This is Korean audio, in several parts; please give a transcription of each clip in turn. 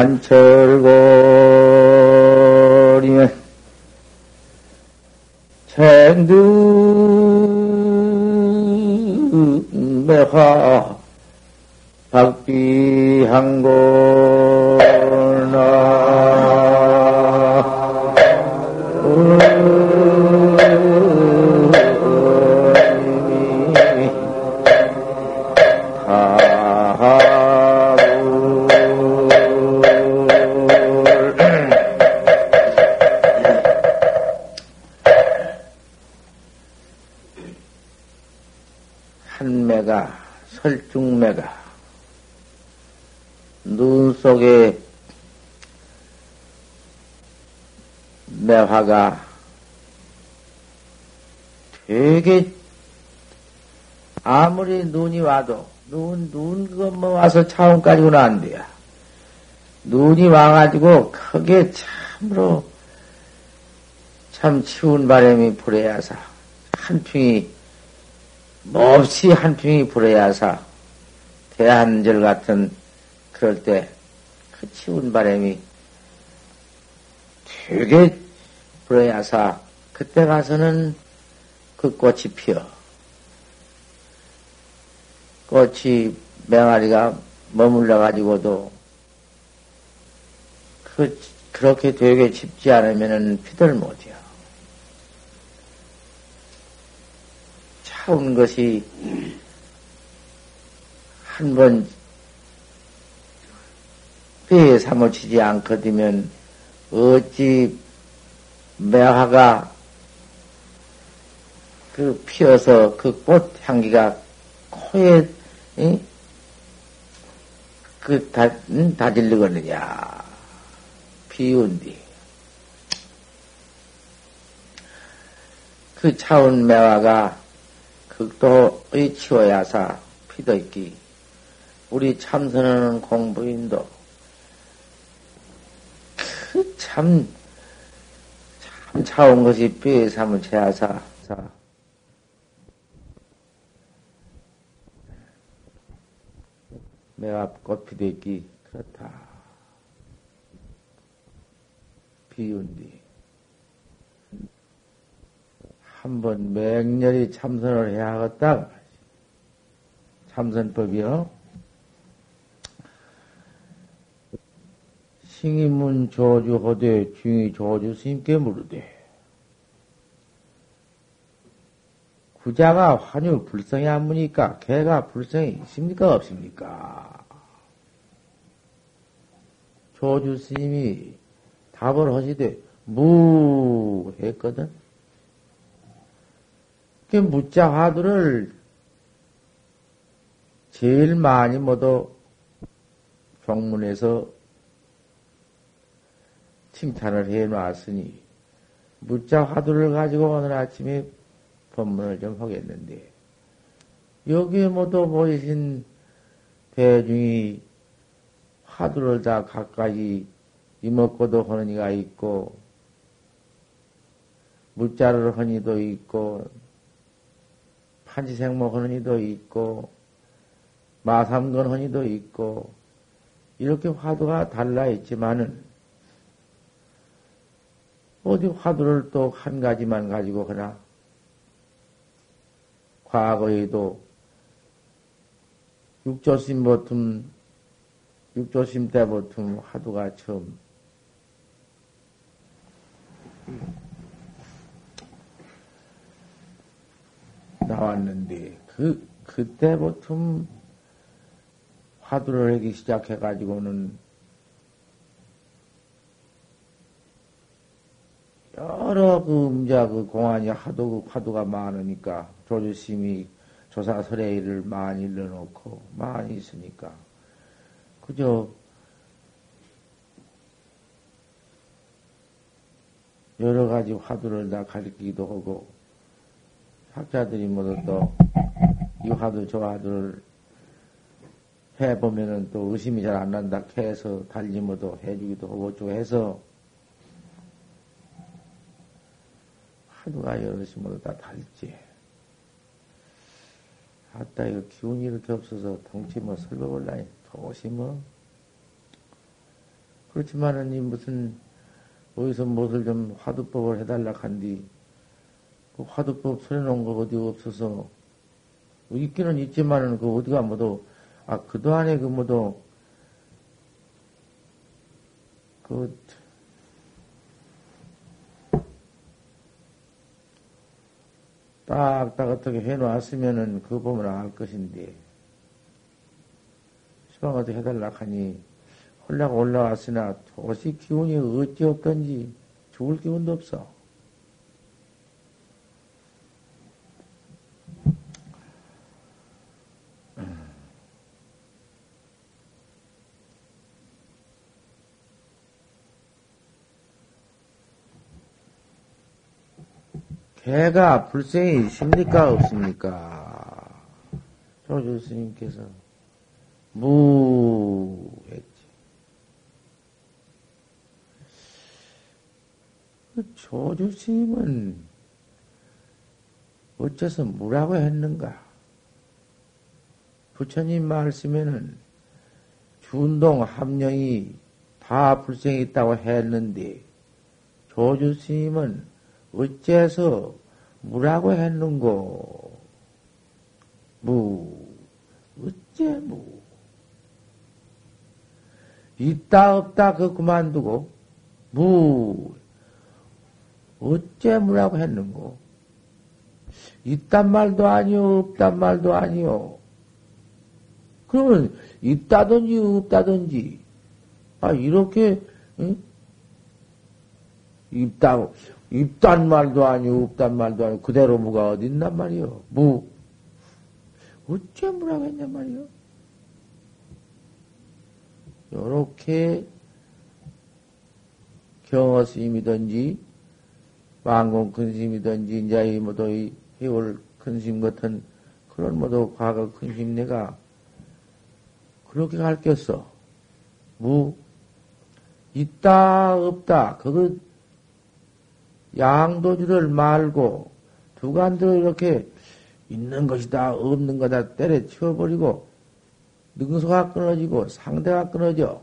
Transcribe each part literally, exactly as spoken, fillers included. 관철고리에 천두매화 박비한고나 설중매가 눈 속에 매화가 되게 아무리 눈이 와도 눈, 눈 그것만 와서 차원까지는 안 돼요. 눈이 와가지고 크게 참으로 참 치운 바람이 불어야사 한평이 몹시 한평이 불어야사 대한절 같은 그럴 때 그 치운 바람이 되게 불어야사 그때 가서는 그 꽃이 피어. 꽃이 맹아리가 머물러 가지고도 그 그렇게 되게 짚지 않으면은 피들 못이야. 차운 것이 한번 뼈에 사무치지 않거든 어찌 매화가 그 피어서 그 꽃 향기가 코에 이? 그 다, 음, 다질리거느냐 비운디 그 차운 매화가 극도의 치워야사 피도있기 우리 참선하는 공부인도 그 참 참 차운 것이 뼈에 사무쳐야사 매화꽃 피도있기 그렇다 비운디 한번 맹렬히 참선을 해야 하겠다. 참선법이요. 신이문 조주호대 중이 조주 스님께 물으되 구자가 환유 불성이 안 무니까 개가 불성이 있습니까 없습니까? 조주 스님이 답을 하시되 무 했거든. 그 무자 화두를 제일 많이 모두 경문에서 칭찬을 해놨으니 무자 화두를 가지고 오늘 아침에 법문을 좀 하겠는데 여기에 모두 보이신 대중이 화두를 다 가까이 이먹고도 하는 이가 있고 무자를 하는 이도 있고 판치생모 하는 이도 있고 마삼건 하는 이도 있고 이렇게 화두가 달라 있지만은 어디 화두를 또 한 가지만 가지고 하나 과거에도 육조심 보통 육조심 때 보통 화두가 처음 나왔는데 그 그때부터 화두를 하기 시작해 가지고는 여러 그 음자 그 공안이 하도 그 화두가 많으니까 조주심이 조사설의 일을 많이 넣어놓고 많이 있으니까 그저 여러 가지 화두를 다 가리키기도 하고. 학자들이 모두 또 이 화두 저 화두를 해보면은 또 의심이 잘 안 난다 해서 달리 모두 해주기도 하고 좀 해서 화두가 여럿이 모두 다 달지. 아따 이거 기운이 이렇게 없어서 동치 뭐 설법을 나니 도시 뭐 그렇지만은 이 무슨 어디서 무엇을 좀 화두법을 해달라 간디 그 화두법 설해놓은 거 어디 없어서 있기는 있지만은 그 어디가 뭐도 아 그도 안에 그 뭐도 그 딱, 딱 어떻게 해놨으면은 그 보면 알 것인데, 시방 어떻게 해달라 하니, 홀라가 올라왔으나 도시 기운이 어찌 없던지 죽을 기운도 없어. 개가 불생이 있습니까? 없습니까? 조조 스님께서 무 했지. 조조 스님은 어째서 무라고 했는가? 부처님 말씀에는 준동 합령이 다 불생이 있다고 했는데 조조 스님은 어째서 무라고 했는고? 무. 어째 무. 있다 없다 그거 그만두고 무. 어째 무라고 했는고? 있단 말도 아니요 없단 말도 아니요. 그러면 있다든지 없다든지 아 이렇게 응? 있다 있단 말도 아니고 없단 말도 아니고 그대로 무가 어디 있단 말이요. 무. 어째 무라고 했냔 말이요. 요렇게 경어 스님이든지 망공 근심이든지 이제 이 모두 이 해올 근심 같은 그런 모두 과거 근심 내가 그렇게 가르쳤어. 무. 있다 없다 그거 양도주를 말고 두간대로 이렇게 있는 것이다 없는 거다 때려치워버리고 능소가 끊어지고 상대가 끊어져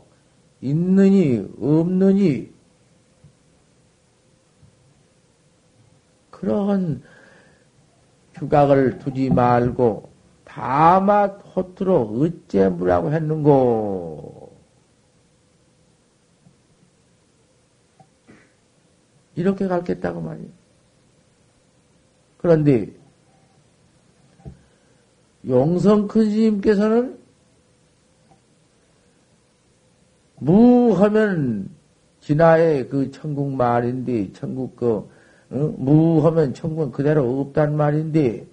있느니 없느니 그런 규각을 두지 말고 다만 호투로 어째 무라고 했는고? 이렇게 가르쳤다고 말이에요. 그런데 용성 큰 스님께서는 무하면 진화의 그 천국 말인데 천국 그 응? 무하면 천국은 그대로 없단 말인데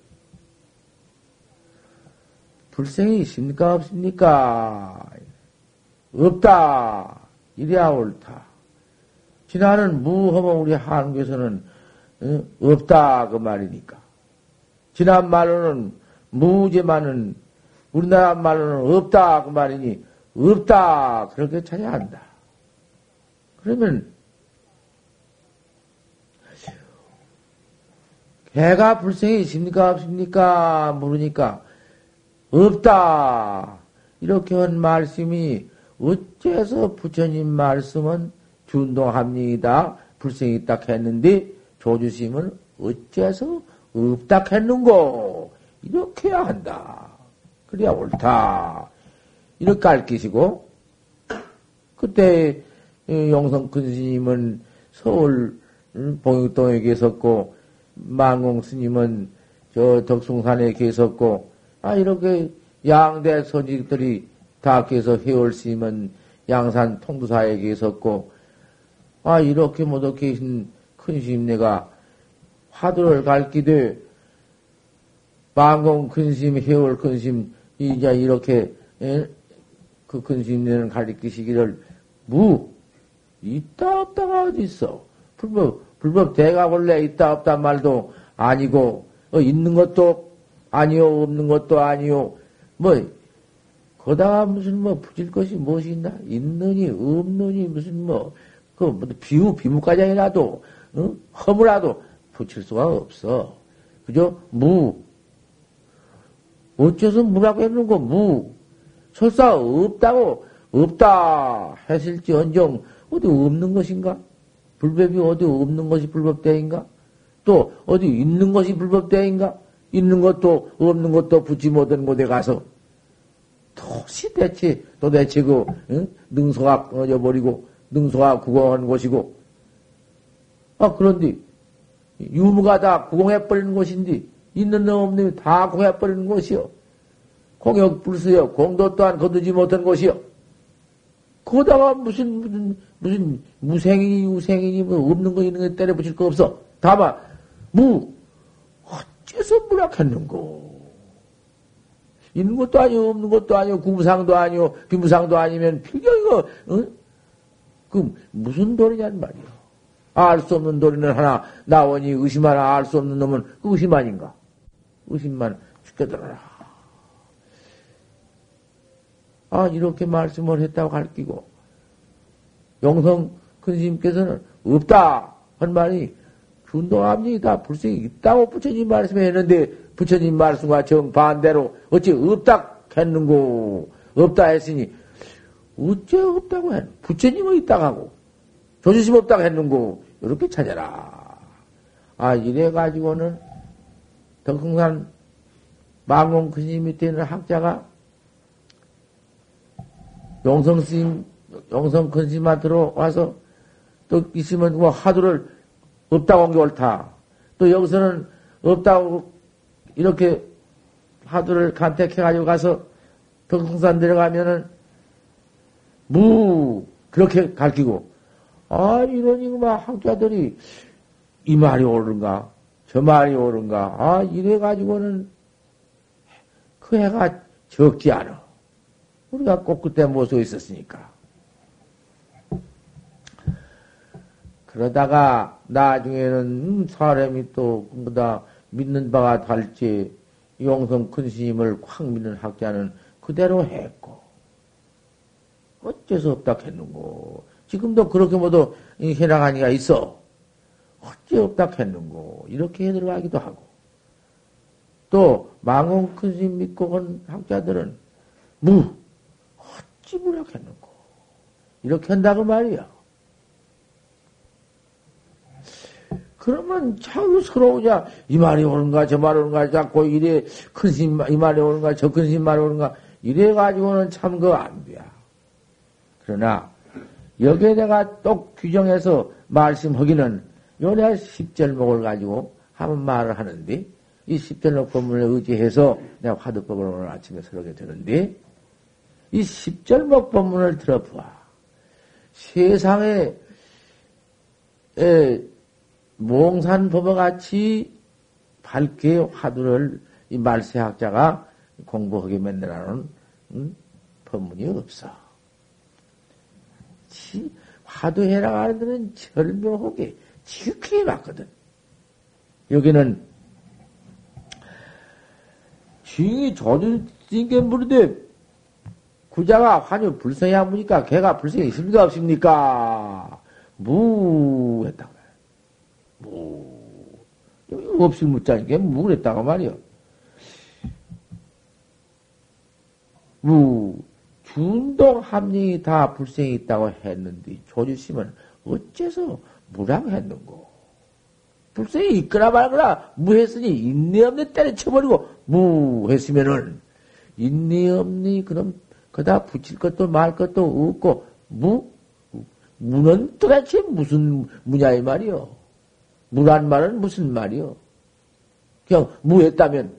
불생이 있습니까 없습니까? 없다. 이래야 옳다. 진화는 무허면 우리 한국에서는 없다 그 말이니까 지난 말로는 무제만은 우리나라 말로는 없다 그 말이니 없다 그렇게 찾아야 한다. 그러면 개가 불생이 있습니까 없습니까 모르니까 없다 이렇게 한 말씀이 어째서 부처님 말씀은 준동합리이다 불생이 있다 했는데 조주심은 어째서 없다 했는고? 이렇게 해야 한다. 그래야 옳다. 이렇게 가르치시고 그때 용성 큰 스님은 서울 봉익동에 계셨고 만공 스님은 저 덕숭산에 계셨고 아 이렇게 양대 선직들이 다 계셔서 해월 스님은 양산 통두사에 계셨고 아, 이렇게 모두 계신 큰 스님네가 화두를 갈기되, 망공 근심, 해월 근심, 이제 이렇게, 에? 그 근심네는 갈리키시기를, 무, 있다 없다가 어디 있어. 불법, 불법 대가 원래 있다 없다 말도 아니고, 어, 있는 것도 아니요, 없는 것도 아니요, 뭐, 거다가 무슨 뭐, 부질 것이 무엇이 있나? 있느니, 없느니, 무슨 뭐, 그, 비유, 비무과장이라도, 응? 허무라도 붙일 수가 없어. 그죠? 무. 어째서 무라고 했는고, 무. 설사 없다고, 없다 했을지언정 어디 없는 것인가? 불법이 어디 없는 것이 불법대인가? 또 어디 있는 것이 불법대인가? 있는 것도 없는 것도 붙지 못한 곳에 가서 도시 대체 도대체 그 응? 능소가 끊어져버리고 능소가 구공한 곳이고 아 그런데 유무가 다 구공해버리는 곳인데 있는 놈 없는 놈이 다 구공해버리는 곳이요. 공역불수여 공도 또한 거두지 못한 곳이요. 거기다가 무슨 무슨 무슨 무생이니 우생이니 뭐 없는 거 있는 거 때려 붙일 거 없어. 다만 무 어째서 무락했는고? 있는 것도 아니고 없는 것도 아니고 구무상도 아니고 비무상도 아니면 필경 이거 응? 그 무슨 도리냐는 말이야. 알 수 없는 도리는 하나 나오니 의심하나 알 수 없는 놈은 그 의심 아닌가? 의심만 죽여들어라. 아, 이렇게 말씀을 했다고 가르치고, 용성 큰 스님께서는 없다! 한 말이, 준동합니다. 불쌍히 있다고 부처님 말씀을 했는데, 부처님 말씀과 정반대로, 어찌 없다 했는고, 없다 했으니, 어째 없다고 했는고, 부처님은 있다고 하고, 조지심 없다고 했는고, 이렇게 찾아라. 아, 이래가지고는, 덕흥산 망공 큰 스님 밑에 있는 학자가, 용성 스님, 용성 큰 스님한테 와서 또 있으면 뭐 화두를 없다고 한 게 옳다. 또 여기서는 없다고 이렇게 화두를 간택해가지고 가서 덕흥산 내려가면은 무! 그렇게 가르치고, 아, 이러니 막 학자들이 이 말이 옳은가? 저 말이 옳은가? 아, 이래가지고는 그 해가 적지 않아. 우리가 꼭 그때 모시고 있었으니까. 그러다가 나중에는 사람이 또 그보다 믿는 바가 달지 용성 큰 스님을 확 믿는 학자는 그대로 했고 어째서 없다 했는고. 지금도 그렇게 모두 해나가니가 있어. 어째 없다 했는고. 이렇게 해들어가기도 하고 또 망원 큰 스님 믿고 온 학자들은 무! 무락했는고 이렇게 한다고 말이야. 그러면 자꾸 서로 그냥 이 말이 오는가 저 말이 오는가 자꾸 이래 큰 스님 이 말이 오는가 저 큰 스님 말이 오는가 이래 가지고는 참 그 안 돼야. 그러나 여기에 내가 똑 규정해서 말씀하기는 요래 십절목을 가지고 한번 말을 하는데 이 십절목 법문에 의지해서 내가 화두법을 오늘 아침에 서러게 되는데. 이 십절목 법문을 들어보아. 세상에, 에, 몽산법과 같이 밝게 화두를 이 말세학자가 공부하게 만들어놓은, 음, 법문이 없어. 지, 화두해 나가는 데는 절묘하게 지극히 맞거든. 여기는, 주인이 조주님께 물으되, 부자가 환유 불성이 안 보니까 걔가 불성이 있습니까? 없습니까? 무, 했다고 말이야. 무. 없을 묻자니 걔 무, 그랬다고 말이야. 무. 준동 합령이 다 불성이 있다고 했는데, 조주심은 어째서 무라고 했는고. 불성이 있거나 말거나 무했으니 있네 없네 때려쳐버리고, 무, 했으면은, 있네 없네, 그럼, 그다 붙일 것도 말 것도 없고 무? 무는 도대체 무슨 무냐 이 말이요. 무란 말은 무슨 말이요. 그냥 무했다면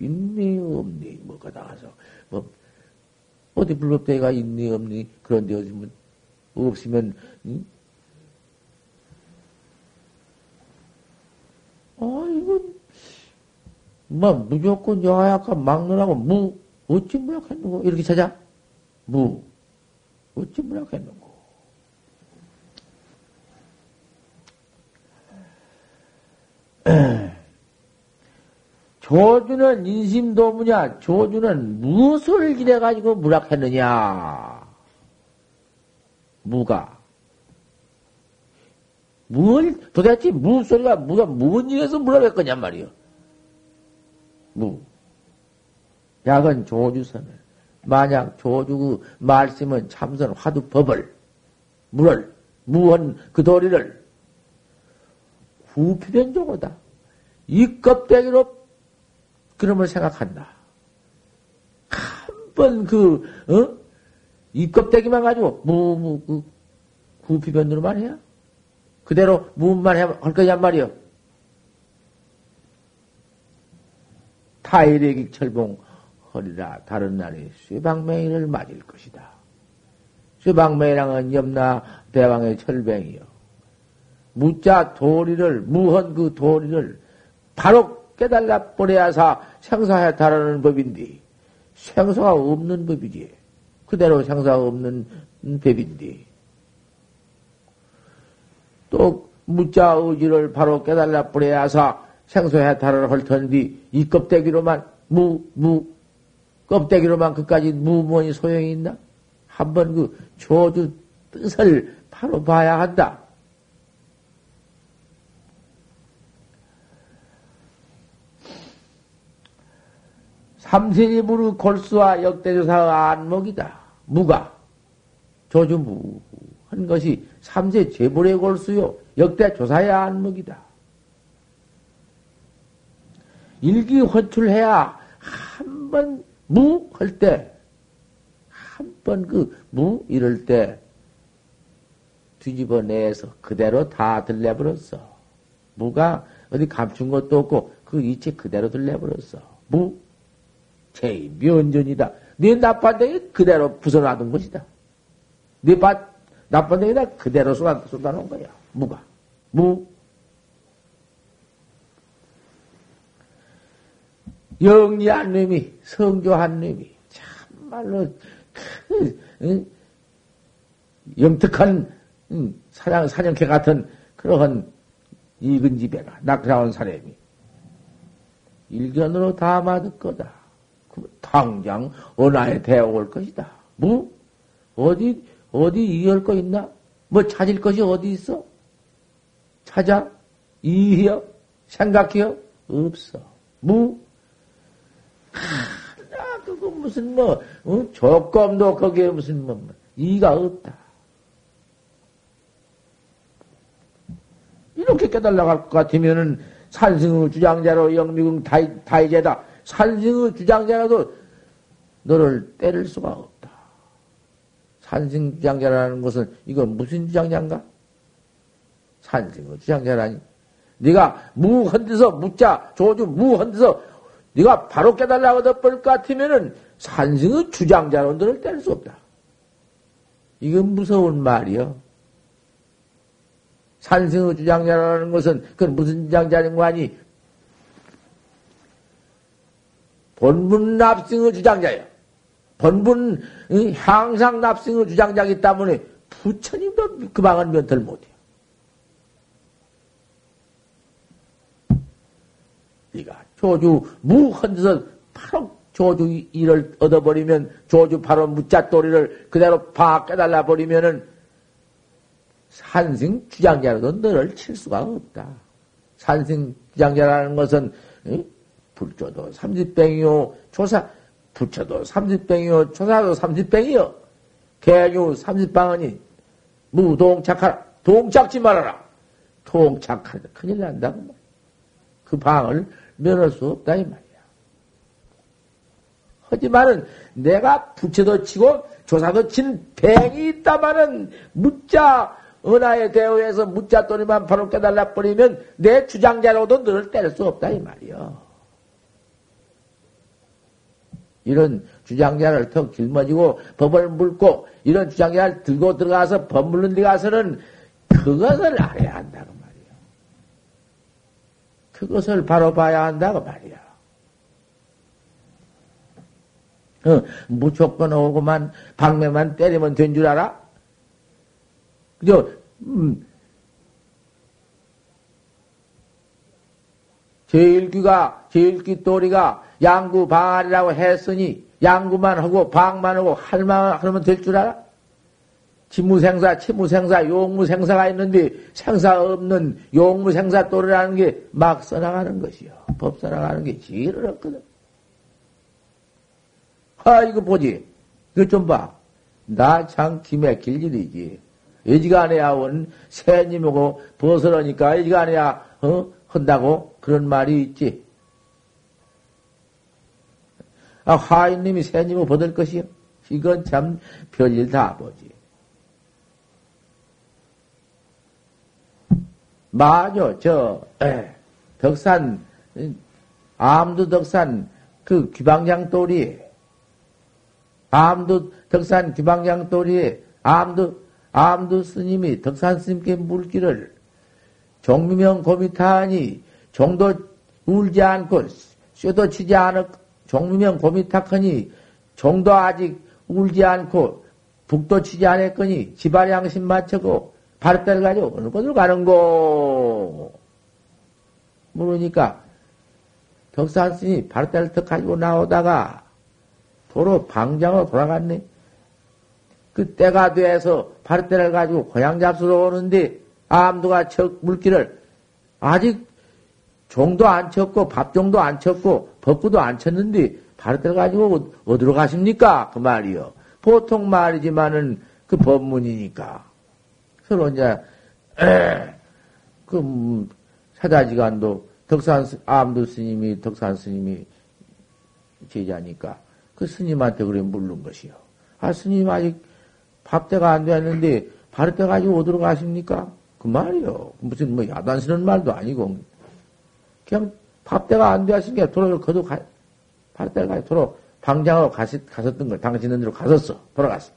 있니 없니 뭐가 나가서 뭐 어디 불법대가 있니 없니 그런데 없으면 없으면 응? 아 이건 뭐 무조건 여하야까 막론하고 무 어찌 무락했는고? 이렇게 찾아? 무. 어찌 무락했는고? 조주는 인심도무냐? 조주는 무엇을 기대가지고 무락했느냐? 무가. 뭘, 도대체 무 소리가, 무가 무슨 일에서 무락했거냐 말이요. 무. 약은 조주선을 만약 조주의 말씀은 참선 화두법을, 물을, 무언 그 도리를 구필현종어다. 이 껍데기로 그놈을 생각한다. 한 번 그, 어? 이 껍데기만 가지고 무, 무, 그, 구피변으로만 해야? 그대로 무만 할 거냔 말이요. 타일의 기철봉허리라 다른 날에 쇠방맹이를 맞을 것이다. 쇠방맹이랑은 염나 대왕의 철뱅이요. 무자 도리를, 무헌 그 도리를 바로 깨달아 버려야사 생사에 달하는 법인데, 생사가 없는 법이지. 그대로 생사가 없는 법인데. 또 무자 의지를 바로 깨달아 버려야사 생소해탈을 할 텐디 이 껍데기로만 무, 무, 껍데기로만 그까지 무무니 소용이 있나? 한번 그 조주 뜻을 바로 봐야 한다. 삼신이 무르 골수와 역대조사의 안목이다. 무가 조주 무 한 것이 삼세 재벌의 골수요 역대조사의 안목이다. 일기 호출해야 한 번 무 할 때, 한 번 그 무 이럴 때 뒤집어 내서 그대로 다 들려버렸어. 무가 어디 감춘 것도 없고 그 이체 그대로 들려버렸어. 무 제이 면전이다. 네 나판댕이 그대로 부숴놔둔 것이다. 네 밭 나판댕이다 그대로 쏟아 쏟아놓은 거야. 무가 무. 영리한 놈이, 성조한 놈이, 참말로, 그, 응? 영특한, 응, 사냥, 사냥개 같은, 그러한, 익은 지배가, 낙나온 사람이, 일견으로 다 맞을 거다. 당장, 언하에 대어올 것이다. 뭐? 어디, 어디 이해할 거 있나? 뭐 찾을 것이 어디 있어? 찾아? 이해여? 생각해여? 없어. 뭐? 아, 그거 무슨 뭐 어? 조건도 거기에 무슨 뭐 이가 없다. 이렇게 깨달아갈 것 같으면은 산승의 주장자로 영미궁 다이, 다이제다. 산승의 주장자라도 너를 때릴 수가 없다. 산승 주장자라는 것은 이건 무슨 주장자인가? 산승의 주장자라니. 네가 무헌데서 무자 조주 무헌데서 네가 바로 깨달라고 덮을 것 같으면은 산승의 주장자론들을 뗄 수 없다. 이건 무서운 말이요. 산승의 주장자라는 것은 그건 무슨 주장자인 거 아니? 본분 납승의 주장자요. 본분 향상 납승의 주장자이기 때문에 부처님도 그 방은 면털 못해요. 네가 조주 무헌데서 바로 조주 일을 얻어버리면 조주 바로 무자도리를 그대로 파 깨달아버리면은 산승 주장자라도 너를 칠 수가 없다. 산승 주장자라는 것은 응? 불조도 삼십뱅이요 조사 부처도 삼십뱅이요 조사도 삼십뱅이요 개류 삼십방언이 무동착하라. 동착지 말아라. 동착하면 큰일 난다. 그 방을 면할 수 없다, 이 말이야. 하지만은, 내가 부채도 치고, 조사도 친 뱅이 있다마는, 무자, 은하에 대우해서 무자 또리만 바로 깨달아버리면, 내 주장자로도 너를 때릴 수 없다, 이 말이야. 이런 주장자를 턱 짊어지고, 법을 물고, 이런 주장자를 들고 들어가서, 법 물는 데 가서는, 그것을 알아야 한다, 그 말이야. 그것을 바로 봐야 한다고 말이야. 어, 무조건 오고만, 방매만 때리면 된 줄 알아? 그죠? 음. 제일귀가, 제일귀 또리가 양구 방안이라고 했으니, 양구만 하고, 방만 하고, 할만 하면 될 줄 알아? 지무생사, 치무생사, 용무생사가 있는데 생사 없는 용무생사 또래라는 게 막 써나가는 것이요. 법 써나가는 게 제일 어렵거든. 아 이거 보지. 이것 좀 봐. 나 참 기맥힐 일이지. 여지간에야 온 새님하고 벗어나니까 여지간에야 어? 한다고 그런 말이 있지. 아, 화인님이 새님을 벗을 것이요? 이건 참 별일 다 보지. 마녀 저 에, 덕산 암두 덕산 그 귀방장돌이 암두 덕산 귀방장돌이 암두 암두 스님이 덕산 스님께 물기를 종미명 고미타하니 종도 울지 않고 쇠도 치지 않았 종미명 고미타하니 종도 아직 울지 않고 북도 치지 않았거니 지발 양심 맞추고 발대를 가지고 어느 곳으로 가는고 물으니까 덕산스님이 발대를 턱 가지고 나오다가 도로 방장으로 돌아갔네. 그 때가 돼서 발대를 가지고 고향 잡수러 오는데 암두가 척 물기를 아직 종도 안 쳤고 밥종도 안 쳤고 법구도 안 쳤는데 발대를 가지고 어디로 가십니까? 그 말이요. 보통 말이지만은 그 법문이니까. 서로 이제 그 사자지간도 덕산 암두 스님이 덕산 스님이 제자니까 그 스님한테 그래 물른 것이요. 아 스님 아직 밥대가 안 되었는데 바르대 가지고 어디로 가십니까? 그 말이요. 무슨 뭐 야단스러운 말도 아니고 그냥 밥대가 안 되었으니까 도로를 거두 가 바르대 가지고 도로 방장으로 가시, 갔었던 걸 당신은 데로 갔었어 돌아갔어.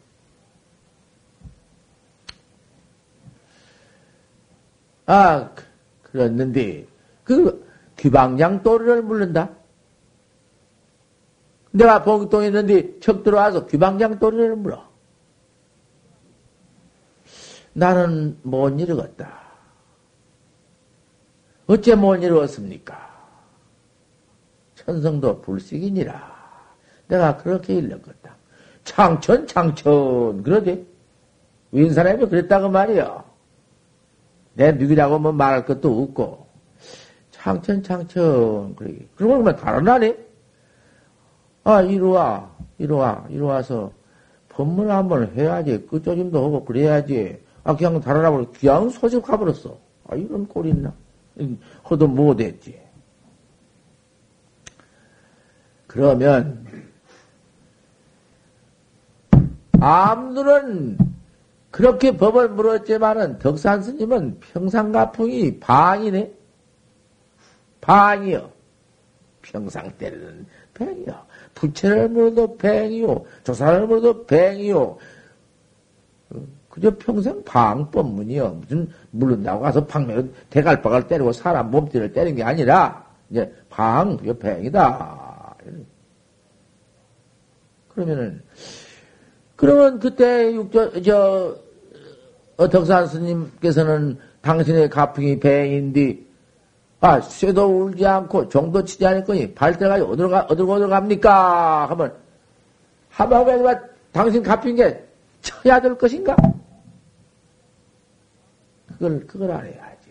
아, 그랬는데, 그, 귀방장 또리를 물른다. 내가 봉동에 있는데, 척 들어와서 귀방장 또리를 물어. 나는 못 이루었다. 어째 못 이루었습니까? 천성도 불식이니라. 내가 그렇게 일렀겠다. 창천, 창천. 그러대. 윈사람이 그랬다고 말이야. 내 누구라고 뭐 말할 것도 없고 창천 창천 그러게 그러고 보면 달아나네. 아 이리와 이리와 이리와서 법문 한번 해야지 그 조짐도 하고 그래야지. 아 그냥 달아나버려 그냥 소집 가버렸어. 아 이런 꼴이 있나 허도 못했지. 그러면 암들은 그렇게 법을 물었지만은 덕산 스님은 평상가풍이 방이네. 방이요. 평상 때는 뱅이요. 부처를 물어도 뱅이요. 조사를 물어도 뱅이요. 그저 평생 방법문이요. 무슨 물른다고 가서 방매로 대갈박을 때리고 사람 몸뚱이를 때리는 게 아니라 이제 방, 그게 뱅이다. 그러면은. 그러면 그때 육조, 저, 어, 덕산 스님께서는 당신의 가풍이 배인디, 아, 쇠도 울지 않고 종도 치지 않을 거니 발대가지 어디로 가, 어디로, 어디로 갑니까? 하면, 하마가 당신 가풍인 게 쳐야 될 것인가? 그걸, 그걸 알아야지.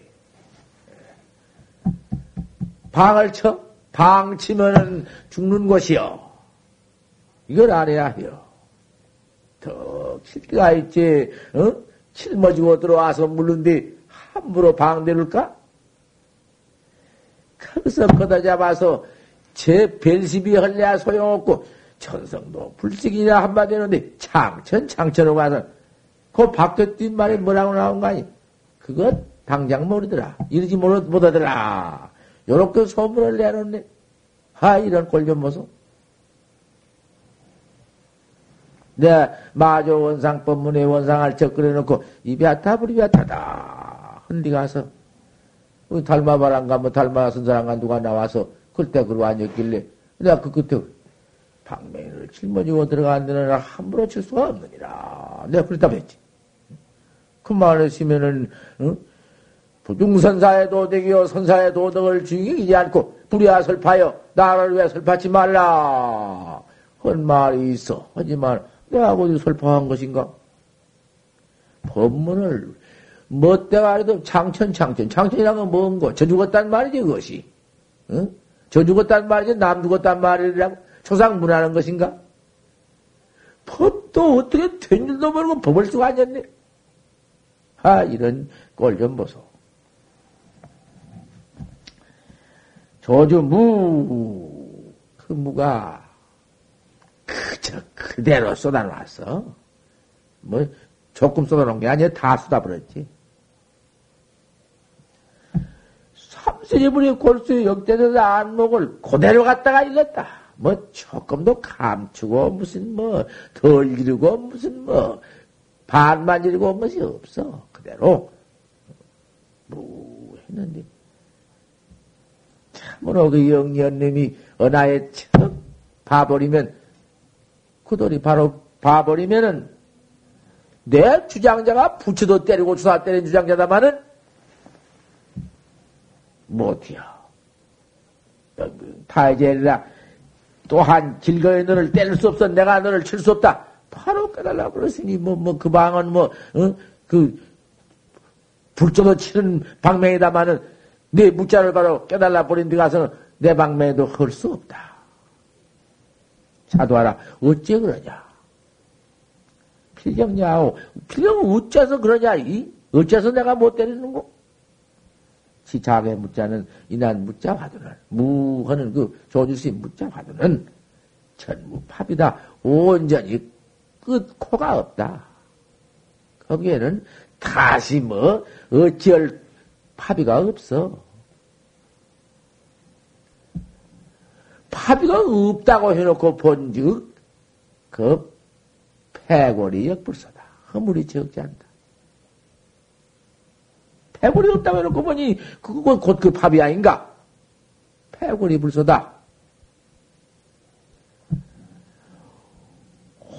방을 쳐? 방 치면은 죽는 곳이요. 이걸 알아야 해요. 턱, 칠 때가 있지, 어? 짊어지고 들어와서 물는데, 함부로 방대를까? 거기서 거다 잡아서, 제 벨십이 헐려야 소용없고, 천성도 불식이냐 한마디 했는데, 창천, 창천으로 가서, 그 밖에 뒷말이 뭐라고 나온 거 아니? 그것 당장 모르더라. 이러지 못하더라. 요렇게 소문을 내놓네. 아, 이런 꼴 좀 보소. 내 마조 원상 법문에 원상을 적 그려놓고 이비아타 불이비아타다 헌디 가서 우리 달마바람가 뭐 달마 선사람가 누가 나와서 그때 그러고 앉았길래 내가 그 끝에 방맹이를 짊어지고 들어가는데는 함부로 칠 수가 없느니라 내가 그랬다고 했지. 그 말을 쓰면은 응? 부중선사의 도덕이요 선사의 도덕을 죽이지 않고 불야 설파여 나를 왜 설파지 말라 헌 말이 있어. 하지만 내가 어디 설파한 것인가? 법문을, 멋대가 아니도 창천, 창천. 창천이란 건 뭔가? 저 죽었단 말이지, 그것이. 응? 저 죽었단 말이지, 남 죽었단 말이라고? 초상 문하는 것인가? 법도 어떻게 된 줄도 모르고 법을 쓰고 앉았네. 아, 이런 꼴 좀 보소. 조주 무, 그 무가 그저 그대로 쏟아놨어. 뭐 조금 쏟아놓은 게 아니라 다 쏟아버렸지. 삼세지불이 골수의 역대에서 안목을 그대로 갖다가 일렀다. 뭐 조금도 감추고 무슨 뭐 덜 이루고 무슨 뭐 반만 이루고 무엇이 없어. 그대로 뭐 했는데 참으로 그 영년님이 은하에 척 봐버리면 그 돌이 바로 봐버리면은 내 주장자가 부처도 때리고 주사 때린 주장자다마는 못해요. 타이제리라 또한 길거리 너를 때릴 수 없어. 내가 너를 칠 수 없다. 바로 깨달라 그러시니 뭐 뭐 그 방은 뭐 그 불조도 치는 방맹이다마는 내 무자를 바로 깨달라 버린 데 가서는 내 방맹에도 할 수 없다. 자도하라. 어째 그러냐? 필경냐오. 필경 어째서 그러냐? 이 어째서 내가 못 때리는 거? 지자의 무자는 이난 무자 화두는 무하는 그 조주시 무자 화두는 전무팝이다. 온전히 끝 코가 없다. 거기에는 다시 뭐 어찌할 파비가 없어. 파비가 없다고 해놓고 본즉 그 패골이 역불서다. 허물이 적지 않다. 패골이 없다고 해놓고 보니 그건 곧 그 파비 아닌가? 패골이 불서다.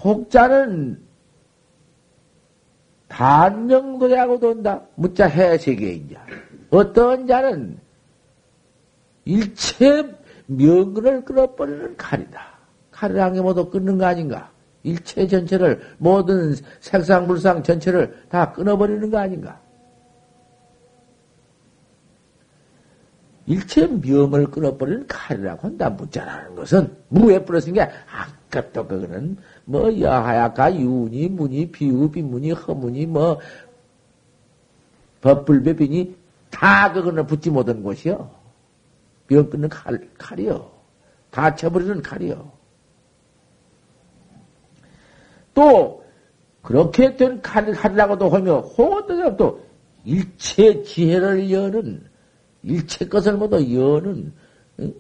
혹자는 단명도래하고 돈다. 무자 해세계인자. 어떤 자는 일체 명근을 끌어버리는 칼이다. 칼을 한 개 모두 끊는 거 아닌가? 일체 전체를 모든 색상불상 전체를 다 끊어버리는 거 아닌가? 일체 명을 끊어버리는 칼이라고 한다. 무자라는 것은 무에 뿌렸은 게 아깝다. 그거는 뭐 여하야가 유니 무니 비우 비무니 허무니 뭐 법불배비니 다 그거는 붙지 못한 것이요. 명 끊는 칼, 칼이요. 다 쳐버리는 칼이요. 또 그렇게 된 칼을 하려고도 하며 호언도 또 일체 지혜를 여는 일체 것을 모두 여는, 응?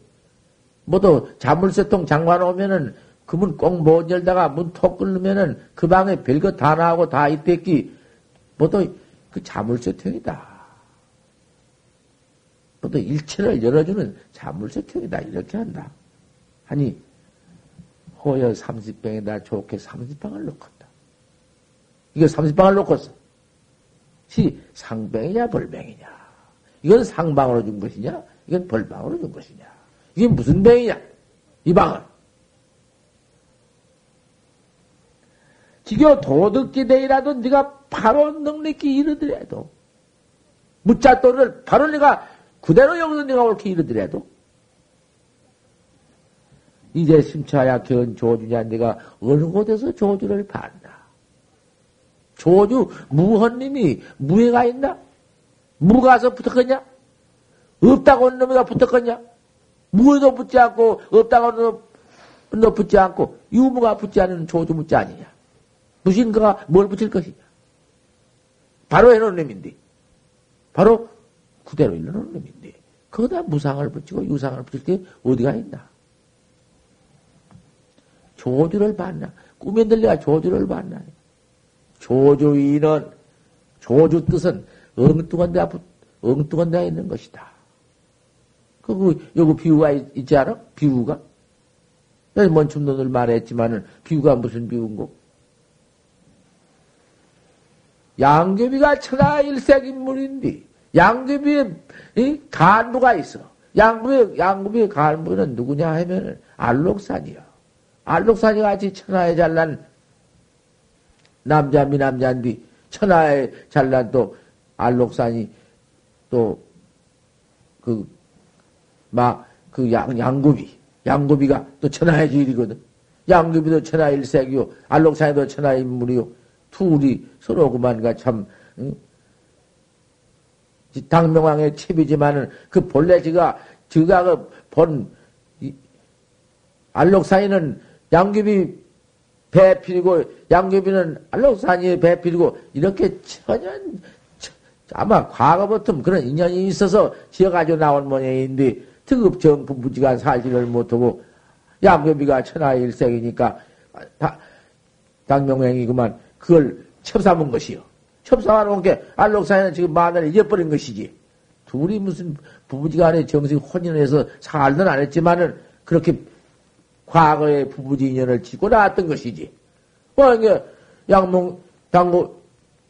모두 자물쇠통 잠가놓으면은 그 문 꼭 못 열다가 문 톡 끌면은 그 방에 별거 다 나오고 다 있댔기, 모두 그 자물쇠통이다. 모두 일체를 열어주는 자물쇠통이다. 이렇게 한다. 아니, 호여 삼십 병에다 좋게 삼십 방을 놓겠다. 이거 삼십 방을 놓겠어. 시, 상병이냐, 벌병이냐. 이건 상방으로 준 것이냐? 이건 벌방으로 준 것이냐? 이게 무슨 병이냐? 이 방은. 지겨 도덕지대이라도 네가 바로 넉넉히 이르더라도 무자또를 바로 네가 그대로 여기서 네가 옳게 이르더라도 이제 심차야 견 조주냐 네가 어느 곳에서 조주를 봤나? 조주 무헌님이 무해가 있나? 무가서 붙었겠냐? 없다고 하는 놈이가 붙었겠냐? 무에도 붙지 않고, 없다고 하는 놈도 붙지 않고, 유무가 붙지 않은 조주 묻지 아니냐? 무신가가 뭘 붙일 것이냐? 바로 해놓은 놈인데. 바로 그대로 일러놓은 놈인데. 거기다 무상을 붙이고 유상을 붙일 때 어디가 있나? 조주를 봤나? 꿈에 들려가 조주를 봤나? 조주인은, 조주 뜻은 엉뚱한 데, 엉뚱한 데가 있는 것이다. 그, 요거 비유가 있지 않아? 비유가? 내가 먼춤도 늘 말했지만은, 비유가 무슨 비유인고? 양귀비가 천하 일색 인물인데, 양귀비의 간부가 있어. 양귀비의, 양귀비의 간부는 누구냐 하면은, 알록산이야. 알록산이 같이 천하에 잘난 남자미 남자인데, 천하에 잘난 또, 알록산이 또, 그, 막, 그 양, 양구비, 양구비가 또 천하의 주일이거든. 양귀비도 천하일색이요 알록산에도 천하인물이요 둘이 서로 그만가 참 응? 당명왕의 칩이지만은 그 본래 지가 지가 그 본 알록산이는 양귀비 배필이고 양귀비는 알록산이 배필이고 이렇게 전혀 아마 과거부터 그런 인연이 있어서 지어가지고 나온 모양인데 특급정부 무지간 살지를 못하고 양귀비가 천하일색이니까 당명왕이 그만 그걸 첩삼은 것이요. 첩삼하는 게 알록산에는 지금 만을 잊어버린 것이지. 둘이 무슨 부부지간에 정식 혼인해서 살든 안 했지만은 그렇게 과거의 부부지 인연을 짓고 나왔던 것이지. 뭐 이게 양명 당고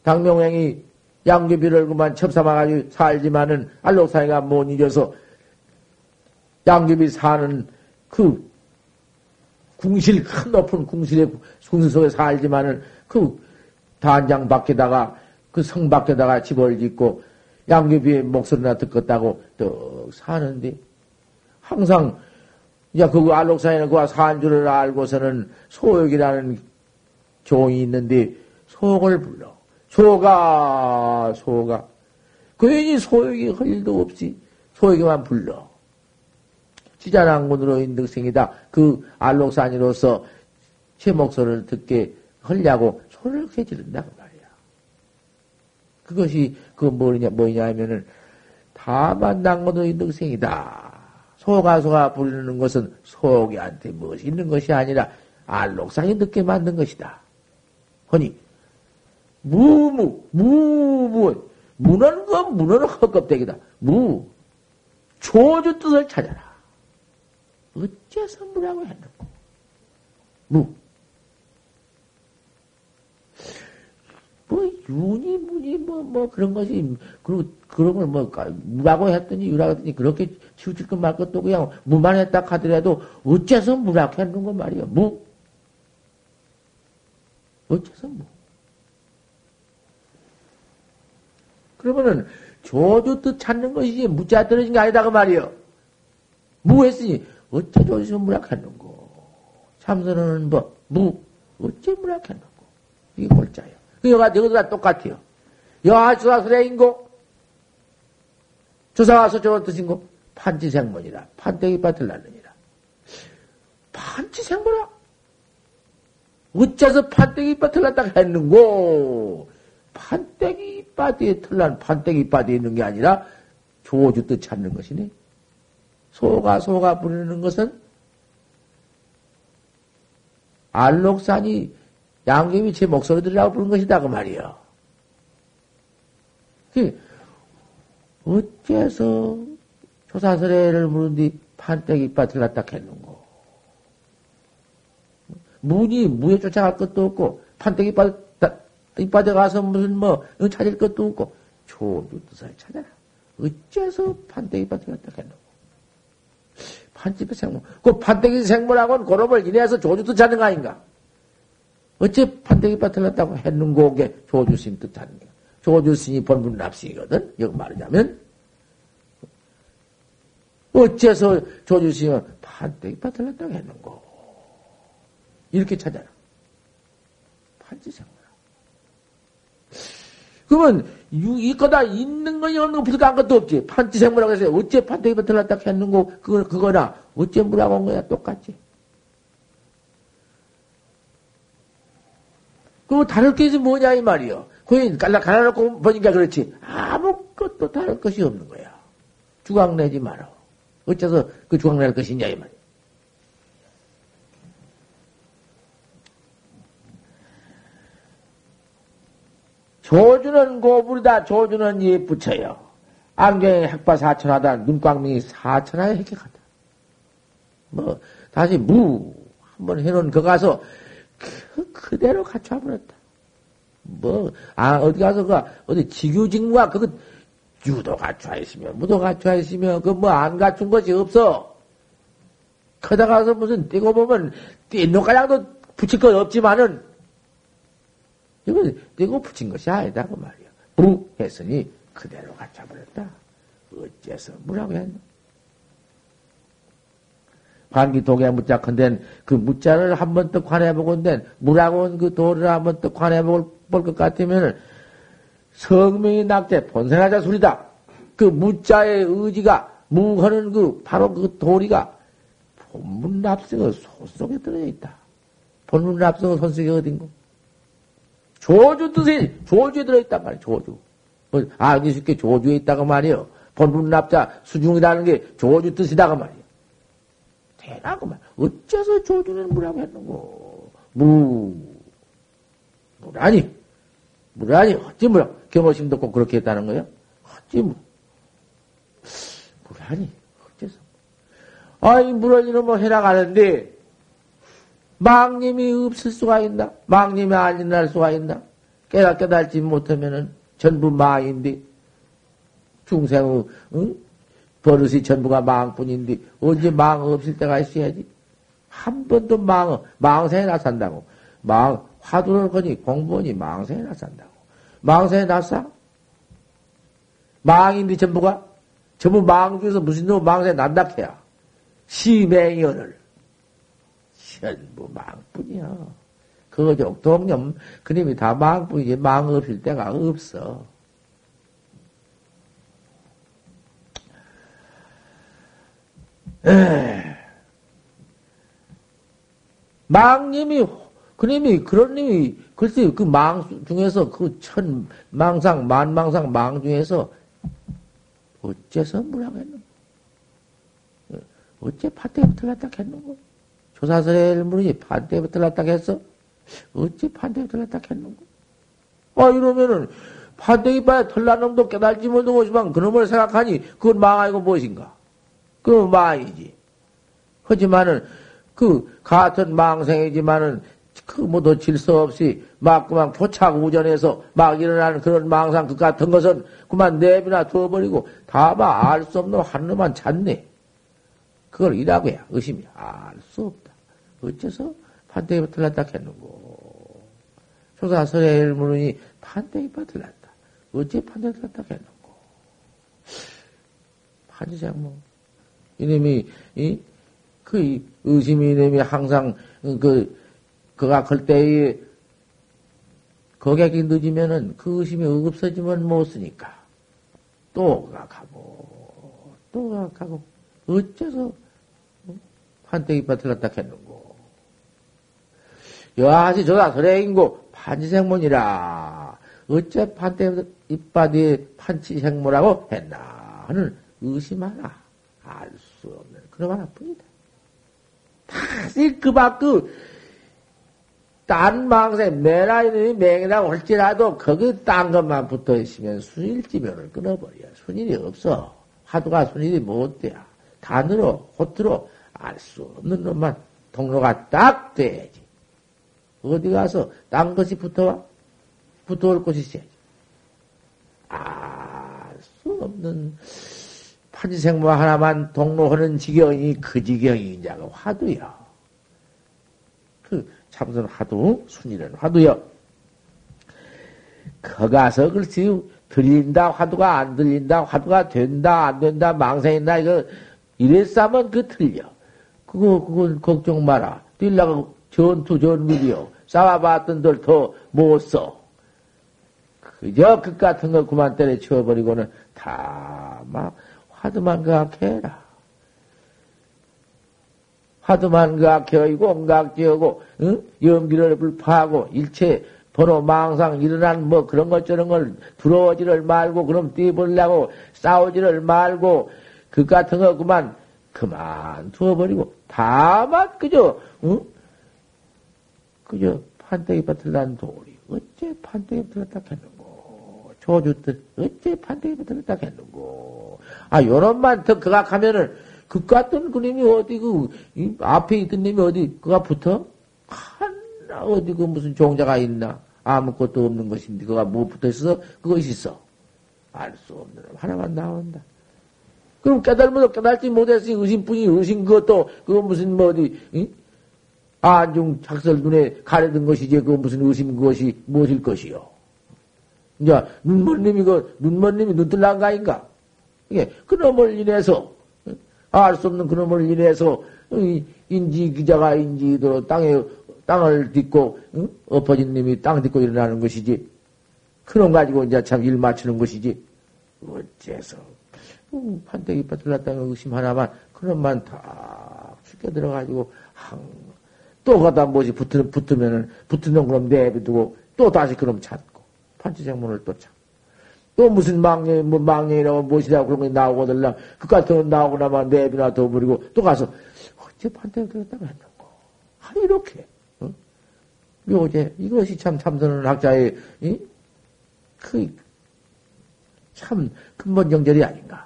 당명왕이 양귀비를 그만 첩삼아가지고 살지만은 알록산이가 못 잊어서 양귀비 사는 그 궁실 큰 높은 궁실의 궁실 속에 살지만은 그 단장 밖에다가 그 성 밖에다가 집을 짓고 양귀비의 목소리나 듣겠다고 떡 사는데 항상 야 그거 알록산에는 그와 산 줄을 알고서는 소욕이라는 종이 있는데 소옥을 불러 소가 소가 괜히 소욕이 할 일도 없이 소욕이만 불러 지자랑군으로 인득생이다 그 알록산이로서 제 목소리를 듣게 하려고 소를 그렇게 지른다 그 말이야. 그것이 그 뭐냐 뭐냐 하면은 다만 당고도 인등생이다. 소가 소가 부르는 것은 소기한테 무엇이 있는 것이 아니라 알록상이 늦게 만든 것이다. 허니 무무 무무 무는 건 무는 헛껍데기다. 무 조주 뜻을 찾아라. 어째서 무라고 했는고 무. 뭐, 윤이, 무니, 뭐, 뭐, 그런 것이, 그리고, 그런 걸 뭐, 무라고 했더니, 유라고 했더니, 그렇게 치우칠 것 말 것도 그냥, 무만 했다 하더라도, 어째서 무라고 했는 거 말이야, 무. 어째서 무. 그러면은, 조주 뜻 찾는 것이지, 무자 떨어진 게 아니다, 그 말이야. 무 했으니, 어째 조주 무라고 했는 거. 참선은 뭐, 무. 어째 무라고 했는 거. 이게 골자야. 그 여가 너희들과 똑같아요. 여하 조사설행인고 조사와서 저런 뜻인고 판치생모니라 판때기밭을 날느니라 판치생모라 어째서 판때기밭을 났다고 했는고 판때기밭에 털난 판때기밭에 있는 게 아니라 조주 뜻 찾는 것이네. 소가 소가 부르는 것은 알록산이 양귀비 제 목소리 들으려고 부른 것이다, 그 말이요. 그, 어째서 조사설애를 물은 뒤 판때기 밭을 놨다 했는고. 무니, 무에 쫓아갈 것도 없고, 판때기 밭, 밭에 가서 무슨 뭐, 찾을 것도 없고, 조주 뜻을 찾아라. 어째서 판때기 밭을 놨다 했는고. 판때기 생모. 그 판때기 생모라고는 고놈을 인해서 조주 뜻 찾는 거 아닌가? 어째 판때기 밭을 났다고 했는고, 그게 조주스님 뜻하는 거야. 조주스님이 본분 납승이거든? 여기 말하자면. 어째서 조주스님은 판때기 밭을 났다고 했는고. 이렇게 찾아라. 판치생모. 그러면, 이 거다 있는 거니 없는 거 부족한 것도 없지. 판치생모라고 해서 어째 판때기 밭을 났다고 했는고, 그거, 그거나, 어째 무라고 한 거야. 똑같지. 그럼 다를 것이 뭐냐, 이 말이요. 고인, 갈라놓고 보니까 그렇지. 아무것도 다를 것이 없는 거야. 주강 내지 마라. 어째서 그 주강 낼 것이냐, 이 말이요. 조주는 고불이다. 조주는 예 부처여. 안경에 핵바 사천하다. 눈광명이 사천하에 핵핵하다. 뭐, 다시 무, 한번 해놓은 거 가서, 그, 그대로 갖춰버렸다. 뭐, 아, 어디 가서, 그, 어디, 직유직무가, 그거, 유도 갖춰있으며, 무도 갖춰있으며, 그, 뭐, 안 갖춘 것이 없어. 거다 가서 무슨, 떼고 보면, 떼놓가량도 붙일 것 없지만은, 이거, 떼고 붙인 것이 아니다, 그 말이야. 무! 했으니, 그대로 갖춰버렸다. 어째서 무라고 했나? 관기독에 무자 컨댄 그 무자를 한번 더 관해보건댄 무라고 그 도를 한번 더 관해볼 것 같으면 성명이 낙대 본생하자 소리다. 그 무자의 의지가 무허는 그 바로 그 도리가 본문 납승의 손속에 들어있다. 본문 납승의 손속이 어딘고? 조주 뜻이 조주에 들어있단 말이야. 조주. 알기 쉽게 조주에 있다고 말이요. 본분 납자 수중이라는 게 조주 뜻이다고 말이요. 대라고 말. 어째서 조주는 무라고 했는고? 무 무라니 무라니 어찌 무라? 경호심도 꼭 그렇게 했다는 거예요. 어찌 무 무라니 어째서? 아이 무라니는 뭐 해라 가는데 망님이 없을 수가 있나? 망님이 아닌 날 수가 있나? 깨달 깨달지 못하면은 전부 망인데 중생의 응? 버릇이 전부가 망뿐인데 언제 망 없을 때가 있어야지. 한 번도 망 망생에 나산다고 망 화두를 거니 공부하니 망생에 나산다고 망생에 나사 망인데 전부가 전부 망 중에서 무슨 놈 망생에 난다케야 시맹연을 전부 망뿐이야. 그거 족동념 그놈이 다 망뿐이지 망 없을 때가 없어. 에이. 망님이 그님이 그런 님이 글쎄 그 망 중에서 그 천 망상 만망상 망 중에서 어째서 무라고 했는가? 어째 판대부터 났다 했는가? 조사설의 일물이 판대부터 났다 했어? 어째 판대부터 났다 했는가? 아 이러면은 판대기 봐야 털난 놈도 깨달지 못하고지만 그놈을 생각하니 그건 망 아니고 무엇인가? 그 망이지. 하지만은 그 같은 망생이지만은 그 모두 질서 없이 막 그만 교착 우전해서 막 일어나는 그런 망상 그 같은 것은 그만 내비나 두어버리고 다만 알 수 없는 한 놈만 찾네. 그걸 이라고야 의심이 알 수 없다. 어째서 판때기 바틀났다 했는고? 조사설의 일문이 판때기 바틀났다. 어째 판때기 바틀났다 했는고? 판치생모. 이놈이, 이, 그, 이 의심이 이놈이 항상, 그, 그가 클 때에, 거객이 늦으면은 그 의심이 없어지면 못 쓰니까. 또 가가고, 또 가가고, 어째서, 판때기 빠틀렸다 했는고. 여하시 조사 설해인고, 판치생모니라. 어째 판때, 이빠디에 판치생모라고 했나. 하는 의심하라. 알 수 없는 그놈 하나뿐이다. 다시 그 밖에 딴 망생 매나 이놈이 맹이라고 할지라도 거기 딴 것만 붙어있으면 순일지면을 끊어버려. 순일이 없어. 화두가 순일이 못돼야 단으로 호트로 알 수 없는 놈만 동로가 딱 돼야지. 어디 가서 딴 것이 붙어와? 붙어올 곳이 있어야지. 알 수 없는 판치생모 하나만 동로하는 지경이 그 지경이 이제 화두여. 그 참선 화두, 순일은 화두여. 거 가서 글쎄 들린다 화두가 안 들린다 화두가 된다 안 된다 망생이나 이거 이랬으면 그 틀려. 그거 그건 걱정 마라. 뛸라고 전투 전무리요. 싸워봤던 돌 더 못 써. 그저 그 같은 거 그만 때려치워버리고는 다 막. 화두만 각해라. 화두만 각해이고 옹각지어고 응? 염기를 불파하고 일체 번호 망상 일어난 뭐 그런 것 저런 걸 들어오지를 말고 그럼 뛰어버리려고 싸우지를 말고 그 같은 거 그만 그만 두어버리고 다만 그저 응? 그저 판때기 바틀난 도리 어째 판때기 바틀났다 했는고 조주뜻 어째 판때기 바틀났다 했는고 아, 요런만 더 그가 가면은, 그 같은 그림이 어디, 그, 이 앞에 있던 님이 어디, 그가 붙어? 하나, 어디, 그 무슨 종자가 있나? 아무것도 없는 것인데, 그가 뭐 붙어 있어서? 그것이 있어. 알 수 없는 놈 하나만 나온다. 그럼 깨달으면 깨달지 못했으니 의심뿐이 의심 그것도, 그거 무슨 뭐 어디, 응? 안중 작설 눈에 가려든 것이지, 그거 무슨 의심 그것이 무엇일 것이요? 이제, 눈먼 님이 그, 눈먼 님이 눈뜰난가인가? 예, 그놈을 인해서 알 수 없는 그놈을 인해서 인지 기자가 인지도로 땅에 땅을 딛고 응? 엎어진 님이 땅 딛고 일어나는 것이지. 그놈 가지고 이제 참 일 맞추는 것이지. 어째서 판때기 빠뜨렸다는 의심 하나만 그놈만 다 죽게 들어가지고 항, 또 가다 뭐지 붙으면 붙으면은 붙으면 그놈 내비두고 또 다시 그놈 찾고 판치생모를 또 찾고. 또 무슨 망령, 뭐 망령이라고 무엇이라고 그런 게 나오거들라. 그깟 더 나오고 나면 내비나 더 버리고 또 가서 어째 판때기 들었다고 했는고. 아, 이렇게. 어? 묘제. 이것이 참 참선하는 학자의, 이? 그, 참, 근본 정절이 아닌가.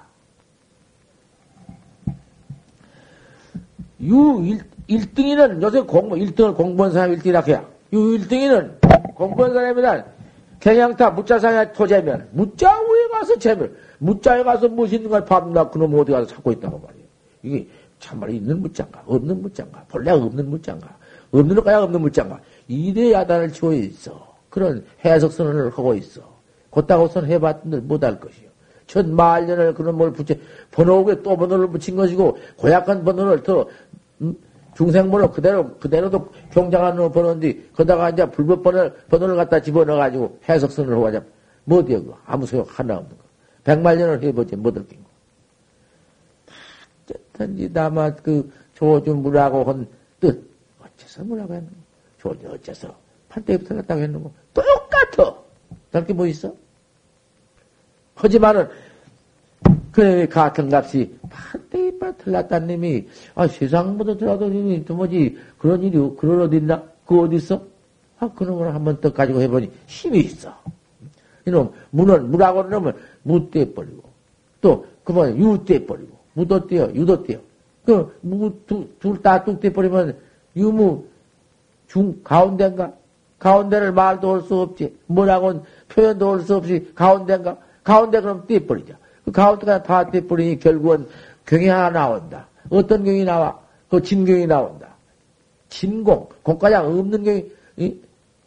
유, 일, 일등이는 요새 공부, 일등을 공부한 사람 일등이라 해야. 유, 일등이는 공부한 사람이란, 경양타 무자사야 토재면 무자우에 가서 재면 무자에 가서 무슨 걸 밤낮 그놈 어디 가서 찾고 있다고 말이에요. 이게 참말로 있는 무자인가 없는 무자인가 본래 없는 무자인가 없는 거야 없는 무자인가 이래 야단을 치고 있어. 그런 해석선언을 하고 있어. 곧다고선 해봤는데 못할 것이요. 첫 말년을 그런 뭘 붙여 번호에 또 번호를 붙인 것이고 고약한 번호를 더 음? 중생번호 그대로, 그대로도 경장하는 번호인데, 거다가 이제 불법 번호를, 번호를 갖다 집어넣어가지고 해석선을 하고 하자. 뭐 돼요, 그거? 아무 소용 하나 없는 거. 백말년을 해보지, 못 얻긴 거. 어쨌든지, 다마 그, 조주 무라고 한 뜻. 어째서 무라고 했는가? 조주 어째서? 판때기부터 갔다고 했는가? 똑같아! 다른 게 뭐 있어? 하지만은, 그놈의 같은 값이 판때기빠 틀렸다는 님이 아 세상보다 들어도 님이 도무지 그런 일이 그런 어디 있나? 그 어디 있어? 아 그놈을 한번 더 가지고 해보니 힘이 있어. 이놈 무는 무라고 그러면 무떼 버리고 또 그만 유떼 버리고 무도 떼요 유도 떼요. 그 무 둘 다 뚝떼 버리면 유무 중 가운데인가? 가운데를 말도 올 수 없지 뭐라고는 표현도 올 수 없이 가운데인가? 가운데 그럼 떼 버리자. 그 가운데가 다 떼뿌리니 결국은 경이 하나 나온다. 어떤 경이 나와? 그 진경이 나온다. 진공, 공과장 없는 경이, 이?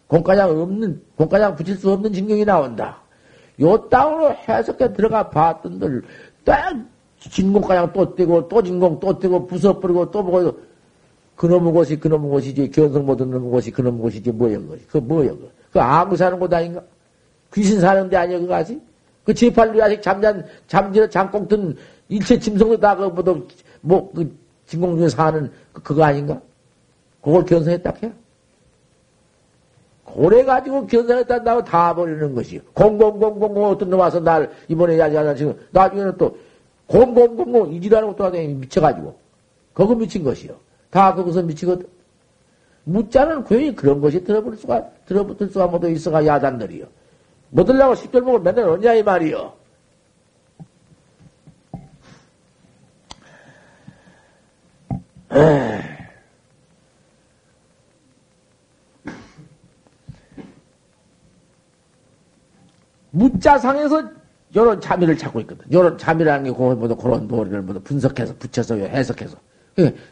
공과장 없는, 공과장 붙일 수 없는 진경이 나온다. 요 땅으로 해석해 들어가 봤던들, 딱 진공과장 또 떼고, 또 진공 또 떼고, 부숴버리고, 또 보고, 그놈의 곳이 그놈의 곳이지, 견성 못한 놈의 곳이 그놈의 곳이지, 뭐여, 그거 뭐여, 그거. 그 아무 사는 곳 아닌가? 귀신 사는 데 아니야, 그거 아지? 그 제팔 류 아직 잠잔, 잠지러 잠꽁 든 일체 짐승도 다, 그, 뭐, 뭐, 그, 진공 중에 사는, 그, 그거 아닌가? 그걸 견성했다, 해. 그래가지고 견성했다고 다 버리는 것이요. 공공공공 어떤 놈 와서 날, 이번에 야지하나 지금, 나중에는 또, 공공공공 이지라는 것도 나중에 미쳐가지고, 거기 미친 것이요. 다 거기서 미치거든. 무자는 괜히 그런 것이 들어볼 수가, 들어붙을 수가 모두 있어가 야단들이요. 뭐 들라고 십절목을 맨날 언냐, 이 말이요. 무자상에서 요런 자미를 찾고 있거든. 요런 자미라는 게 그걸 모두 그런 도리를 모두 분석해서, 붙여서 해석해서.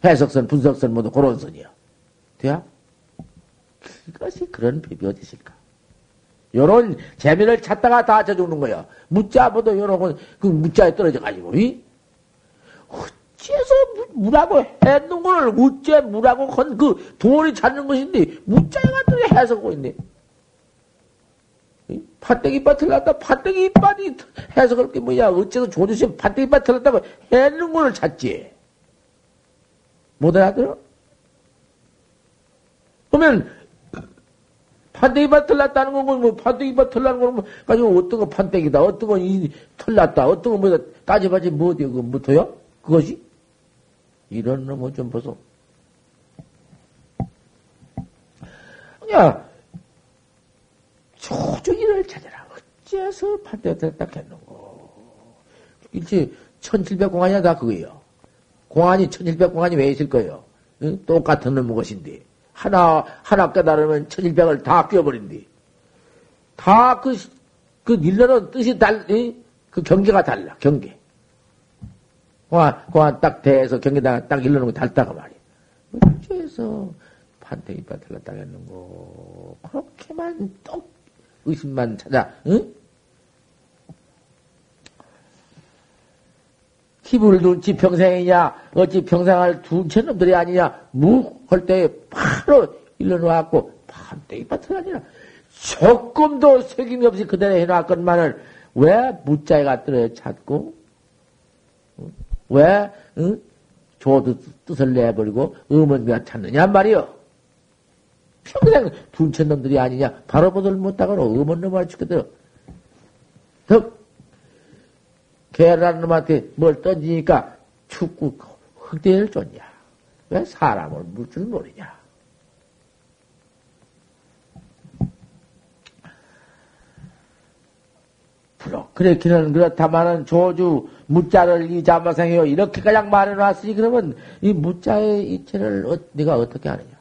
해석선, 분석선 모두 그런 선이야. 돼야? 그것이 그런 법이 어디실까? 요런 재미를 찾다가 다 져죽는 거야. 무자보다 요런 그 무자에 떨어져가지고, 이? 어째서 무, 무라고 했는 걸, 어째 무라고 한 그 도리 찾는 것인데, 무자에 갔더니 해석하고 있네. 팥대기 이빨 틀렸다, 팥대기 이빨이 해석할 게 뭐야. 어째서 조주심 팥대기 이빨 틀렸다고 했는 걸 찾지. 못 알아들어? 그러면, 판때기밭 털났다는 건, 뭐, 판때기밭 털나는 건, 뭐, 가지고, 어떤 거 판때기다, 어떤 거 이, 털났다, 어떤 거 뭐다, 따져봐지, 뭐, 그거, 뭐터요? 그것이? 이런 놈을 좀 보소. 그냥, 조주기를 찾아라. 어째서 판때기 털났다 했는고. 일체, 천칠백 공안이야, 다 그거예요. 공안이, 천칠백 공안이 왜 있을 거예요? 응? 똑같은 놈의 것인데. 하나, 하나 깨달으면 천일백을 다 껴버린디. 다 그, 그 일러는 뜻이 달, 그 경계가 달라, 경계. 공안, 공안 딱 대해서 경계다, 딱 일러는 거 달다가 말이야. 어째서 판때기 빠틀렸다 했는 거. 그렇게만 똑, 의심만 찾아, 응? 기부를 둘지 평생이냐, 어찌 평생을 둔천 놈들이 아니냐, 무할 때에 바로 일러놓았고, 밤때이 파트가 아니라, 조금도 책임이 없이 그대로 해놨건만을, 왜 무자에가 들어야 찾고, 왜, 응? 조도 뜻을 내버리고, 음원비가 찾느냐 말이요. 평생 둔천 놈들이 아니냐, 바로 보들 못하거나, 음원 놈을 죽거든. 개라는 놈한테 뭘 던지니까 축구 흑대를 줬냐? 왜 사람을 물 줄 모르냐? 그렇기는 그렇다마는 조주 무자를 이 자마생이요 이렇게 가장 말해놨으니 그러면 이 무자의 이체를 어, 네가 어떻게 하느냐?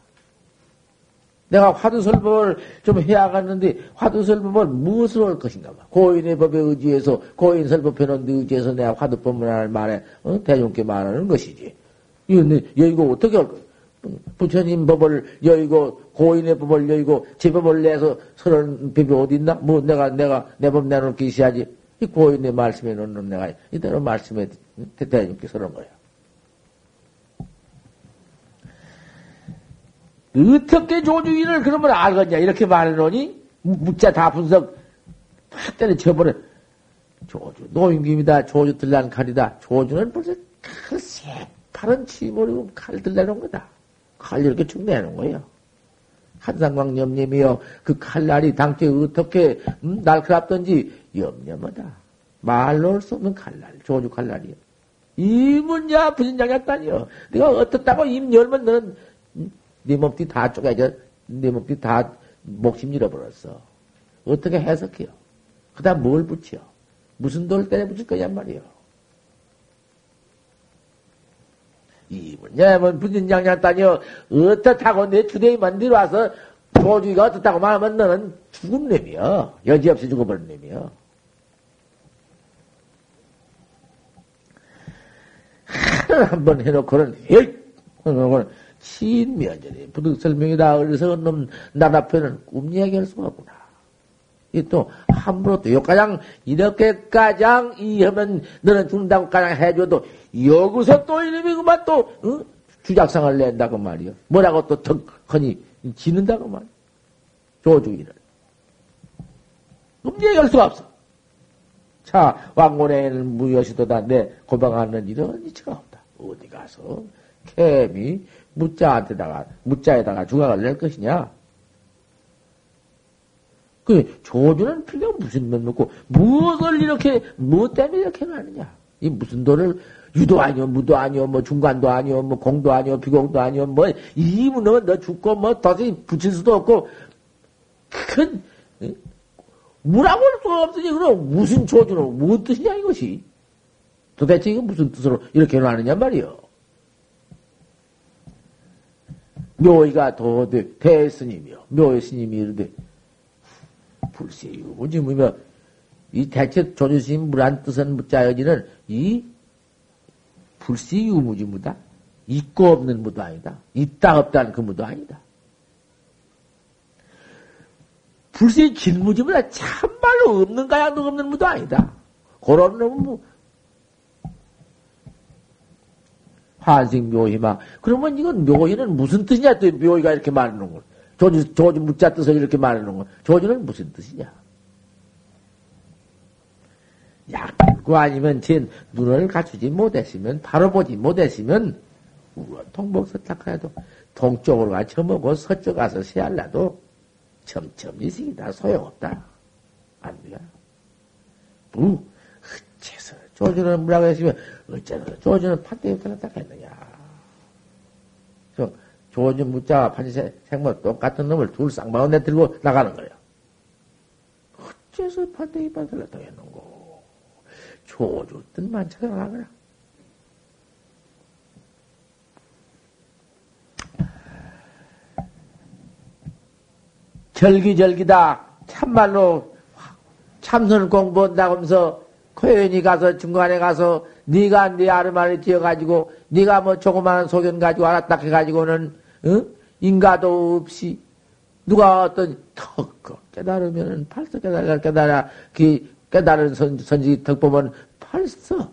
내가 화두설법을 좀 해야겠는데, 화두설법을 무엇으로 할 것인가 봐. 고인의 법에 의지해서, 고인설법해놓은 데 의지해서 내가 화두법문을 말해, 어? 대중께 말하는 것이지. 이건 여의고 어떻게 할 거야? 부처님 법을 여의고, 고인의 법을 여의고, 제 법을 내서 서른 법이 어딨나? 뭐 내가, 내가 내 법 내놓을 게 있어야지. 이 고인의 말씀에 놓는 놈 내가 이대로 말씀에 대중께 서는 거야. 어떻게 조주인을 그러면 알겠냐? 이렇게 말해놓으니, 묻자 다 분석, 팍 때려쳐버려. 조주, 노임김이다. 조주 들란 칼이다. 조주는 벌써 칼 새파른 치버리고 칼 들려놓은 거다. 칼 이렇게 쭉 내놓은 거예요. 한상광 염념이요. 그 칼날이 당최 어떻게, 음, 날카롭던지 염념하다. 말로 할 수 없는 칼날, 조주 칼날이요. 이 문야 부진장약단이요. 네가 어떻다고 입 열면 너는, 음? 네 몸띠 다 쪼개져, 네 몸띠 다 목심 잃어버렸어. 어떻게 해석해요? 그 다음 뭘 붙여? 무슨 돌 때려 붙일 거냐 말이요. 이 문제는 분진장량 따니요. 어떻다고 내 주대이만 들어와서 조주의가 어떻다고 말하면 너는 죽은 놈이요. 여지없이 죽어버린 놈이요. 하루 한번 해놓고는, 에잇! 해놓고는 신면전이 부득설명이다. 그래서 놈 나라편은 꿈 이야기할 수가 없구나. 이게 또 함부로 또 요가장 이렇게 가장 이 하면 너는 죽는다고 가장 해줘도 여기서 또 이놈이 그만 또 어? 주작상을 낸다고 말이요. 뭐라고 또 턱허니 지는다고 말이요. 조주기를 꿈 이야기할 수가 없어. 자 왕고래는 무여시도다 내 고방하는 이런 이치가 없다. 어디 가서 개미 무자한테다가, 무자에다가 중앙을 낼 것이냐? 그, 조주는 필요 무슨 면 놓고, 무엇을 이렇게, 무엇 때문에 이렇게 하느냐? 이 무슨 도를, 유도 아니오, 무도 아니오, 뭐 중간도 아니오, 뭐 공도 아니오, 비공도 아니오, 뭐, 이 문은 너 죽고, 뭐, 더디 붙일 수도 없고, 큰, 무라고 할 수가 없으니, 그럼 무슨 조주는, 무슨 뜻이냐, 이것이? 도대체 이거 무슨 뜻으로 이렇게 놔느냐 말이오. 묘의가 도대, 대스님이요. 묘의 스님이 이르되, 불세유, 오지, 뭐며, 이 대체 조주스님 물한 뜻은 묻자 여지는 이 불세유 무지 무다. 있고 없는 무도 아니다. 있다 없다는 그 무도 아니다. 불세유 길무지 무다. 참말로 없는 가양도 없는 무도 아니다. 그런 놈은 뭐, 환생 묘희마. 그러면 이건 묘희는 무슨 뜻이냐? 또 묘희가 이렇게 말하는 걸. 조주, 조주 묻자 뜻을 이렇게 말하는 걸. 조주는 무슨 뜻이냐? 약고 아니면 제 눈을 갖추지 못했으면, 바로 보지 못했으면, 우와, 동북 서탁하여도, 동쪽으로 가 처먹고 서쪽 가서 새할라도, 점점 이식이다. 소용없다. 안 돼요? 부, 흑채서. 조주는 뭐라고 했으면, 어째서 조주는 판때에 태어났다고 했느냐. 조주 무자와 판치생모 똑같은 놈을 둘 쌍방울에 들고 나가는 거예요. 어째서 판때에 태어났다고 했는고. 조주 뜻만 찾아가거라. 절기절기다. 참말로 참선을 공부한다고 하면서 회원이 가서 중간에 가서 네가 네 아르마를 지어가지고 네가 뭐 조그마한 소견 가지고 알았다 해가지고는 어? 인가도 없이 누가 어떤 턱 깨달으면은 팔써 깨달아 깨달아 그 깨달은 선, 선지 턱 보면 팔써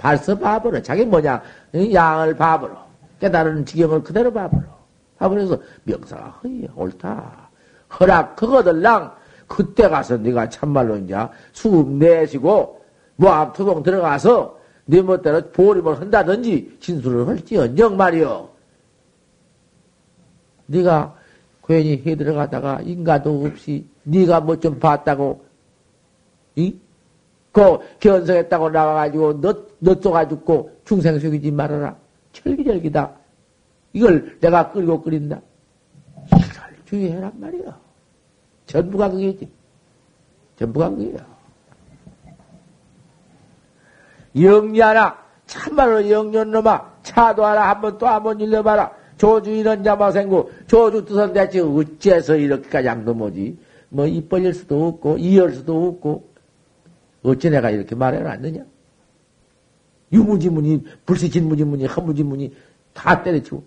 발서 바보로, 자기 뭐냐, 양을 바보로, 깨달은 지경을 그대로 바보로. 바보로 해서 명사가 허이, 옳다. 허락하거들랑, 그때 가서 네가 참말로 이제 수급 내시고, 모함투동 들어가서, 네 멋대로 보림을 한다든지, 진술을 할지언정 말이여. 네가 괜히 해 들어가다가 인가도 없이, 네가 뭐 좀 봤다고, 이? 그, 견성했다고 나와가지고, 넛, 넛 쏘가지고, 중생 속이지 말아라. 철기절기다. 이걸 내가 끌고 끓인다. 잘 주의해란 말이야. 전부가 그게지. 전부가 그게야. 영리하라. 참말로 영년놈아. 차도 하라. 한 번 또 한 번 일러봐라. 조주 이런 자마생구. 조주 뜻은 대체 어째서 이렇게까지 양도모지. 뭐, 입 벌릴 수도 없고, 이열 수도 없고. 어찌 내가 이렇게 말해놨느냐? 유무지문이, 불시진무지문이, 허무지문이 다 때려치고.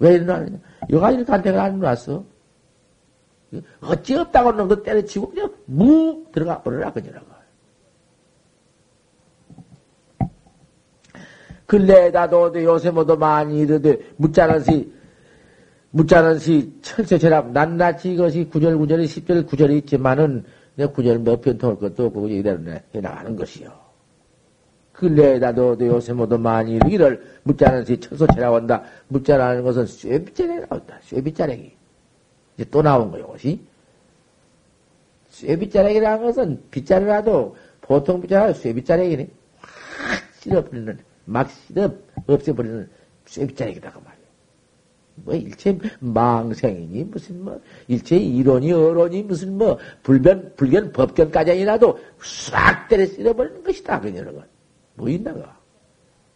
왜 일어나느냐? 여가 이렇게 한테가 안 일어났어. 어찌 없다고 하는 거 때려치고 그냥 무! 들어가 버려라, 그녀라고. 근래에다도 요새 모두 많이 이르되, 묻자는 시, 묻자는 시, 철저처럼 낱낱이 이것이 구절구절이 십절구절이 있지만은, 내 구절 몇 편 통할 것도 없고, 이대로 해나가는 것이요. 근래에다도 요새 모두 많이 이르기를, 묻자는 시 철소체라고 한다. 묻자라는 것은 쇠빗자락이 나온다. 쇠빗자락이. 이제 또 나온 거요, 이것이. 쇠빗자락이라는 것은 빗자루라도 보통 빗자루라도 쇠빗자락이네. 확 씻어버리는, 막 씻어, 없애버리는 쇠빗자락이다, 그 말이야. 뭐, 일체 망생이니, 무슨 뭐, 일체 이론이, 어론이, 무슨 뭐, 불변, 불견, 법견까지라도 싹 때려 씻어버리는 것이다, 그 여러 건. 뭐 있나가.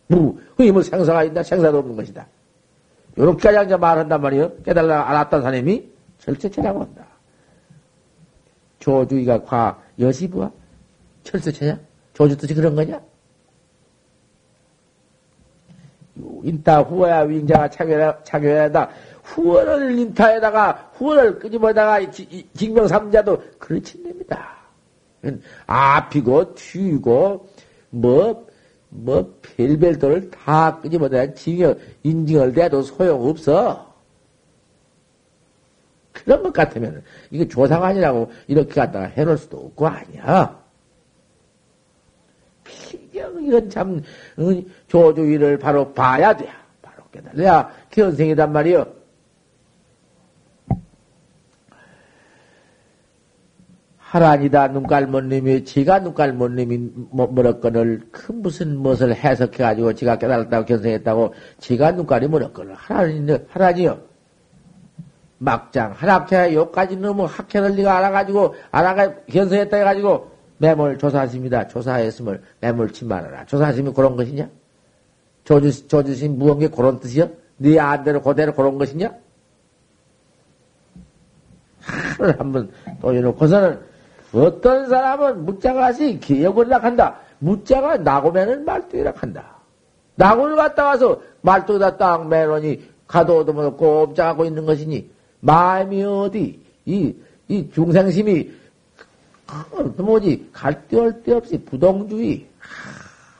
무, 그게 뭐 생사가 있나? 생사도 없는 것이다. 요렇게까지 이제 말한단 말이요. 깨달라 알았던 사람이 철저체라고 한다. 조주의가 과 여시부와 철저체냐? 조주 뜻이 그런 거냐? 인타 후어야 윙자가 착여하다. 후어를 인타에다가 후어를 끄집어다가 직명삼자도 그렇지 됩니다. 앞이고 뒤고 뭐 뭐, 별별도를 다 끄집어내야 징역, 인증을 대도 소용없어. 그런 것 같으면, 이거 조사가 아니라고 이렇게 갖다가 해놓을 수도 없고, 아니야. 비경, 이건 참, 조주의를 바로 봐야 돼. 바로 깨달아야 견생이단 말이요. 하란이다, 눈깔못님이, 지가 눈깔못님이 멀었건을, 그 무슨 무엇을 해석해가지고, 지가 깨달았다고 견성했다고, 지가 눈깔이 멀었건을, 하란이, 하란이요. 막장, 하락해, 요까지 너무 학회를 니가 알아가지고, 알아가, 견성했다 해가지고, 매몰 조사하십니다. 조사했음을, 매몰치 말아라. 조사하시면 그런 것이냐? 조주, 조주신 무언게 그런 뜻이요? 네 안대로 그대로 그런 것이냐? 하를 한번 또 해놓고서는, 어떤 사람은 묻자가시 기억을 낙한다. 묻자가 나고면은 말뚝이 낙한다. 나고를 갔다 와서 말뚝에다 딱 매러니 가도 얻어먹고 꼼짝하고 있는 것이니 마음이 어디 이, 이 중생심이 뭐지 갈데올 데 없이 부동주의 하,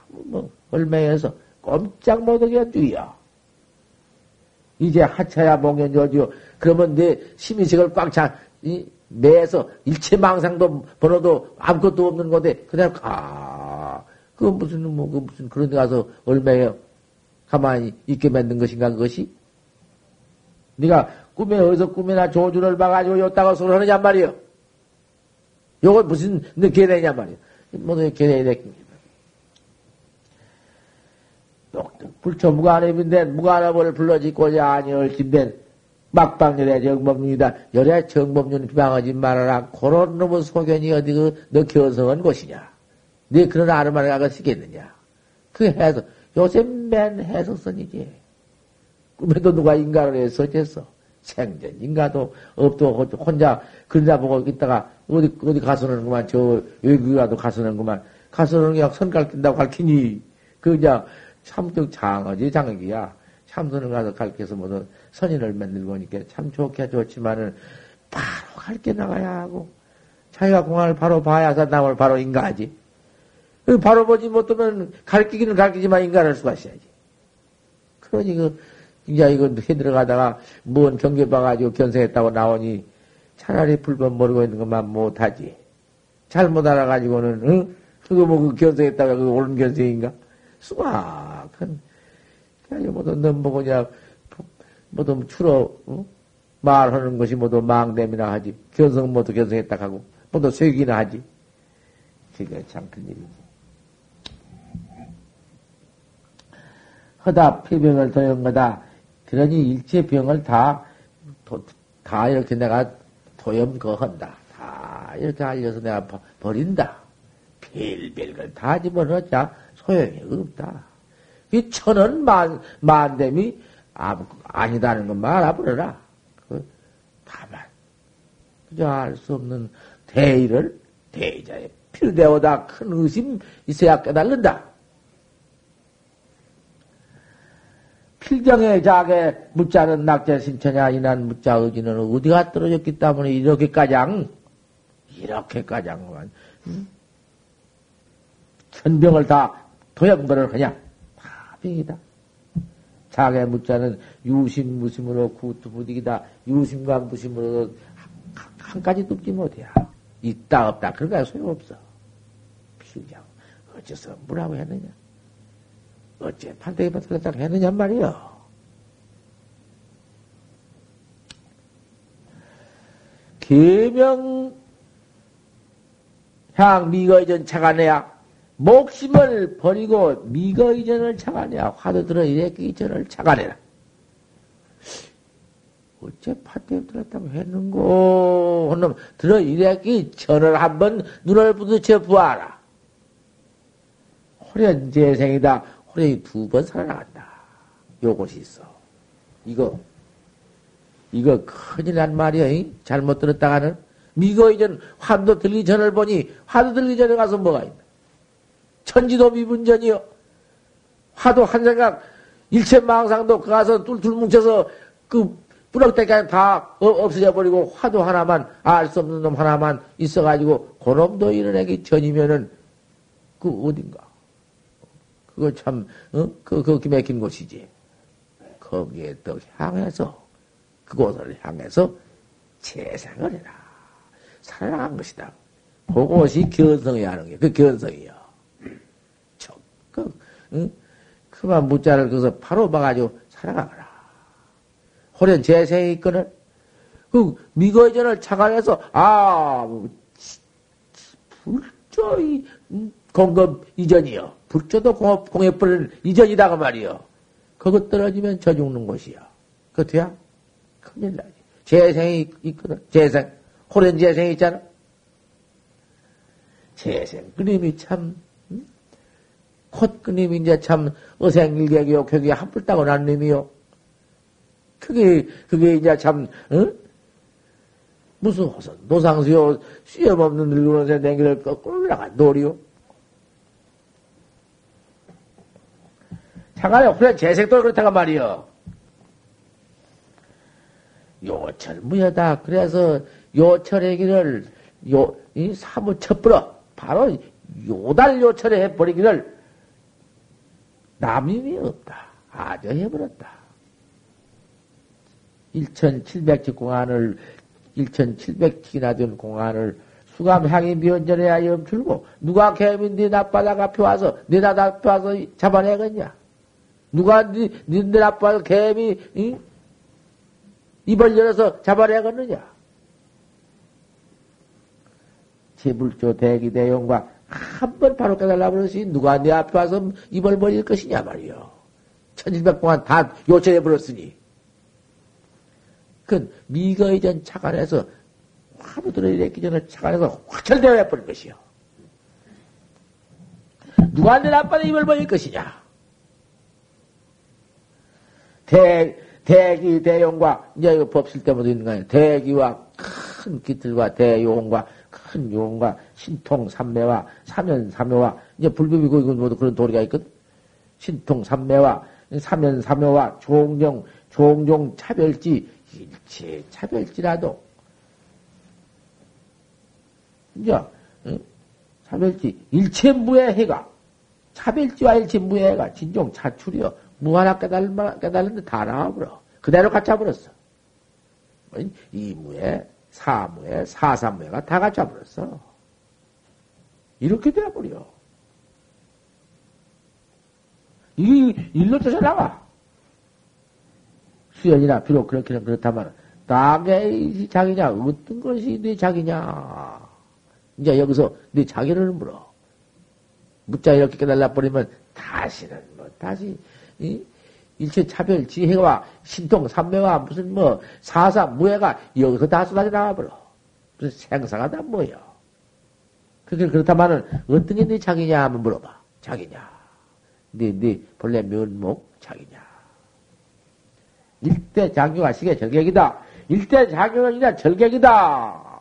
뭐 얼매해서 꼼짝 못하게 한 주의야. 이제 하차야 봉연조지요. 그러면 내 심의식을 꽉 차. 이, 매에서 일체 망상도 번호도 아무것도 없는 건데 그냥 아, 그 무슨 뭐 그 무슨 그런 데 가서 얼마에 가만히 있게 만든 것인가 그것이? 네가 꿈에 어디서 꿈이나 조주를 봐가지고 요따가 소리 하느냐 말이요. 요거 무슨 너 개내냐 말이요. 뭐든 개내야 불처 무관업인데 무관업을 불러짓고자 아니얼진된. 막방열의 정법륜이다. 열의 정법륜 비방하지 말아라. 그런 놈의 소견이 어디 그, 너 견성한 곳이냐. 네 그런 아름아름 아가 쓰겠느냐. 그 해석, 요새 맨 해석선이지. 꿈에도 누가 인가를 해서 어째서. 생전 인가도 없도 혼자 그러다 보고 있다가 어디, 어디 가서는 그만, 저 외국에 가도 가서는 그만. 가서는 그냥 선 갈킨다고 갈키니. 그 그냥 참적 장어지, 장어기야. 참선을 가서 갈켜서 뭐든 선인을 만들고 오니까 참 좋게 좋지만은 바로 갈게 나가야 하고 자기가 공안을 바로 봐야 산남을 바로 인가하지. 바로 보지 못하면 가르치기는 가르치지만 인간할 수가 있어야지. 그러니 그 이제 이거 해들어가다가 무언 경계 봐가지고 견성했다고 나오니 차라리 불법 모르고 있는 것만 못하지. 잘못 알아가지고는 응? 그거 뭐 그 견성했다가 그 옳은 견성인가? 수박은 그냥 뭐도 넘보고 그냥 뭐도 추러 응? 말하는 것이 뭐도 망됨이나 하지. 견성 뭐도 견성했다 하고 뭐도 쇠기나 하지. 그게 참 큰일이지. 허다 폐병을 도는 거다. 그러니 일체 병을 다, 도, 다 이렇게 내가 도염거한다. 다 이렇게 알려서 내가 버, 버린다. 별별 걸 다 집어넣자 소용이 없다. 이 천원 만, 만됨이 아니다는 것만 알아버려라. 그, 다만, 그저 알 수 없는 대의를 대의자에 필요되오다. 큰 의심 있어야 깨달는다. 필경에 자게 묻자는 낙제 신천야 인한 묻자 의지는 어디가 떨어졌기 때문에 이렇게까장 이렇게까장 응? 전병을 다 도염거를 하냐. 다 병이다. 자게 묻자는 유심 무심으로 구두부득이다. 유심과 무심으로 한 가지 뚫지 못해야. 있다 없다 그런 거야 소용없어. 필경 어째서 뭐라고 했느냐. 어째 판때기 바틀렸다고 했느냐 말이요. 계명향 미거이전 착안해야 목심을 버리고 미거이전을 착안해야 화두 들어 이래끼 이전을 착안해라. 어째 판때기 바틀렸다고 했는고 혼놈 들어 이래끼 전을 한번 눈을 부딪혀 보아라. 호련재생이다. 그래, 두 번 살아나간다. 요것이 있어. 이거, 이거 큰일 난 말이야. 이? 잘못 들었다가는. 미거 이전, 화두 들기 전을 보니, 화두 들기 전에 가서 뭐가 있나? 천지도 미분전이요. 화두 한 생각, 일체 망상도 그 가서 뚫뚫 뭉쳐서 그 뿌럭대까지 다 없어져 버리고, 화두 하나만, 알 수 없는 놈 하나만 있어가지고, 그 놈도 이런 애기 전이면은, 그 어딘가. 그거 참, 어? 그, 그, 기맥힌 곳이지. 거기에 또 향해서, 그곳을 향해서 재생을 해라. 살아난 것이다. 그것이 견성해야 하는 게, 그 견성이요. 적극, 응? 그만 무자를 거기서 바로 봐가지고 살아가거라. 호련 재생이 있거늘, 그, 미거전을 착안해서, 아, 불조이, 공급 이전이요. 불조도 공업, 공해불 이전이다, 그 말이요. 그거 떨어지면 저 죽는 곳이요. 그것도야? 큰일 나지. 재생이 있거든. 재생. 호련 재생이 있잖아. 재생. 그림이 참, 음? 콧 그림이 이제 참, 어생일객이요. 그게 한풀 따고 난 놈이요. 그게, 그게 이제 참, 응? 무슨 호선, 노상수요. 수염없는 늙은 새 냉기를 꺾고 올라간 놀이요. 상관에 후련 재생도 그렇다가 말이요. 요철 무여다. 그래서 요철의 길을 요, 이 사무 쳐버려. 바로 요달 요철에 해버리기를 남임이 없다. 아주 해버렸다. 천칠백 지 공안을, 천칠백 지나 된 공안을 수감향이 면전해야 염출고, 누가 개민 네 낯바닥 앞에 와서, 네 낯바닥 앞에 와서 잡아내겠냐. 누가 니, 니들 아빠가 개미, 응? 입을 열어서 잡아내겠느냐? 제불조 대기 대용과 한번 바로 깨달라 버렸으니 누가 내 앞에 와서 입을 벌릴 것이냐 말이요. 천칠백 동안 다 요철해 버렸으니. 그건 미거이전 착안해서 화두들을 이랬기 전에 착안해서 화철되어 해버릴 것이요. 누가 내 아빠가 입을 벌릴 것이냐? 대, 대기, 대용과, 이제 이거 법실 때부터 있는 거 아니에요. 대기와 큰 깃들과 대용과 큰 용과 신통 삼매와 삼연 삼효와, 이제 불법이고 이건 모두 그런 도리가 있거든. 신통 삼매와 삼연 삼효와 종종, 종종 차별지, 일체 차별지라도, 이제, 응? 차별지 일체 무의 해가 차별지와 일체 무의 해가 진정 자출이여 무하나 깨달은 깨달은데 다 나와버려 그대로 갖춰버렸어. 이무에 사무에 사사무에가 다 갖춰버렸어. 이렇게 되어버려. 이게 일로 쫓아 나와. 수연이나 비록 그렇게는 그렇다만 나의 자기냐 어떤 것이 네 자기냐. 이제 여기서 네 자기를 물어. 묻자 이렇게 깨달아 버리면 다시는 뭐 다시 이 일체 차별 지혜와 신통 삼매와 무슨 뭐 사사 무해가 여기서 다 쏟아져 나와 버려. 무슨 생사가 다 뭐여. 그렇게 그렇다면은 어떤 게 네 자기냐 하면 물어봐. 자기냐. 네, 네 본래 면목 자기냐. 일대 장교가 시계 절객이다. 일대 장교는 이나 절객이다.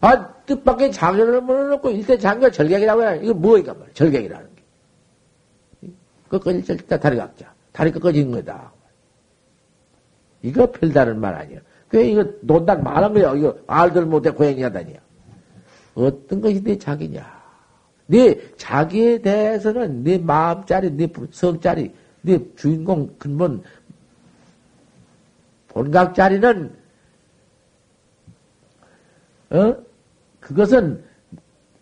아, 뜻밖의 장교를 물어놓고 일대 장교 절객이라고 해라. 이거 뭐인가 말이야. 절객이라는 게. 꺾어질 절대 다리 각자. 다리 꺾어진 거다. 이거 별다른 말 아니야. 그, 이거 논단 말한 거야. 이거 알들 못해 고양이 하다니야. 어떤 것이 네 자기냐. 네 자기에 대해서는 네 마음짜리, 네 성짜리, 네 주인공 근본 본각짜리는 어? 그것은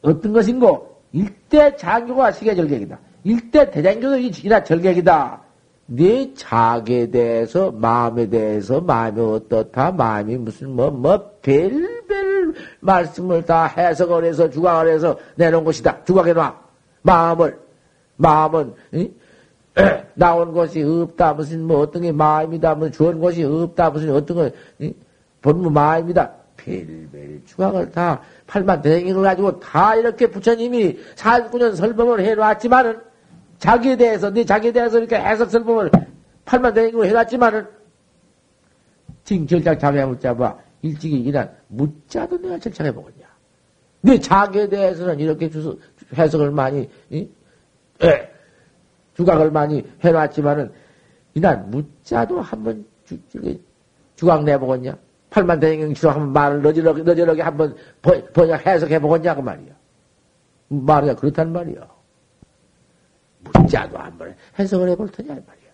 어떤 것인고? 일대 자교가 시계 절객이다. 일대 대장교도 이나 절객이다. 네 자기에 대해서, 마음에 대해서, 마음이 어떻다, 마음이 무슨 뭐 뭐 별별 말씀을 다 해석을 해서 주각을 해서 내놓은 것이다. 주각해 놔. 마음을 마음은 이? 나온 것이 없다. 무슨 뭐 어떤 게 마음이다. 무슨 주온 것이 없다. 무슨 어떤 거 본무 마음이다. 별별 주각을 다 팔만 대행을 가지고 다 이렇게 부처님이 사십구 년 설법을 해놨지만은 자기에 대해서 네 자기에 대해서 이렇게 해석 설법을 팔만 대행으로 해놨지만은 지금 결장 자매 묻자봐 일찍이 일한 묻자도 내가 결장해 보겠냐. 네 자기에 대해서는 이렇게 주소, 해석을 많이 이? 에. 주각을 많이 해놨지만은, 이날 묻자도 한번 주, 주, 주각 내보겠냐? 팔만 대행치로 한번 말을 너지러게, 너지러게 한번 번역 해석해보겠냐? 그 말이야. 말이야. 그렇단 말이야. 묻자도 한번 해석을 해볼 테냐? 이 말이야.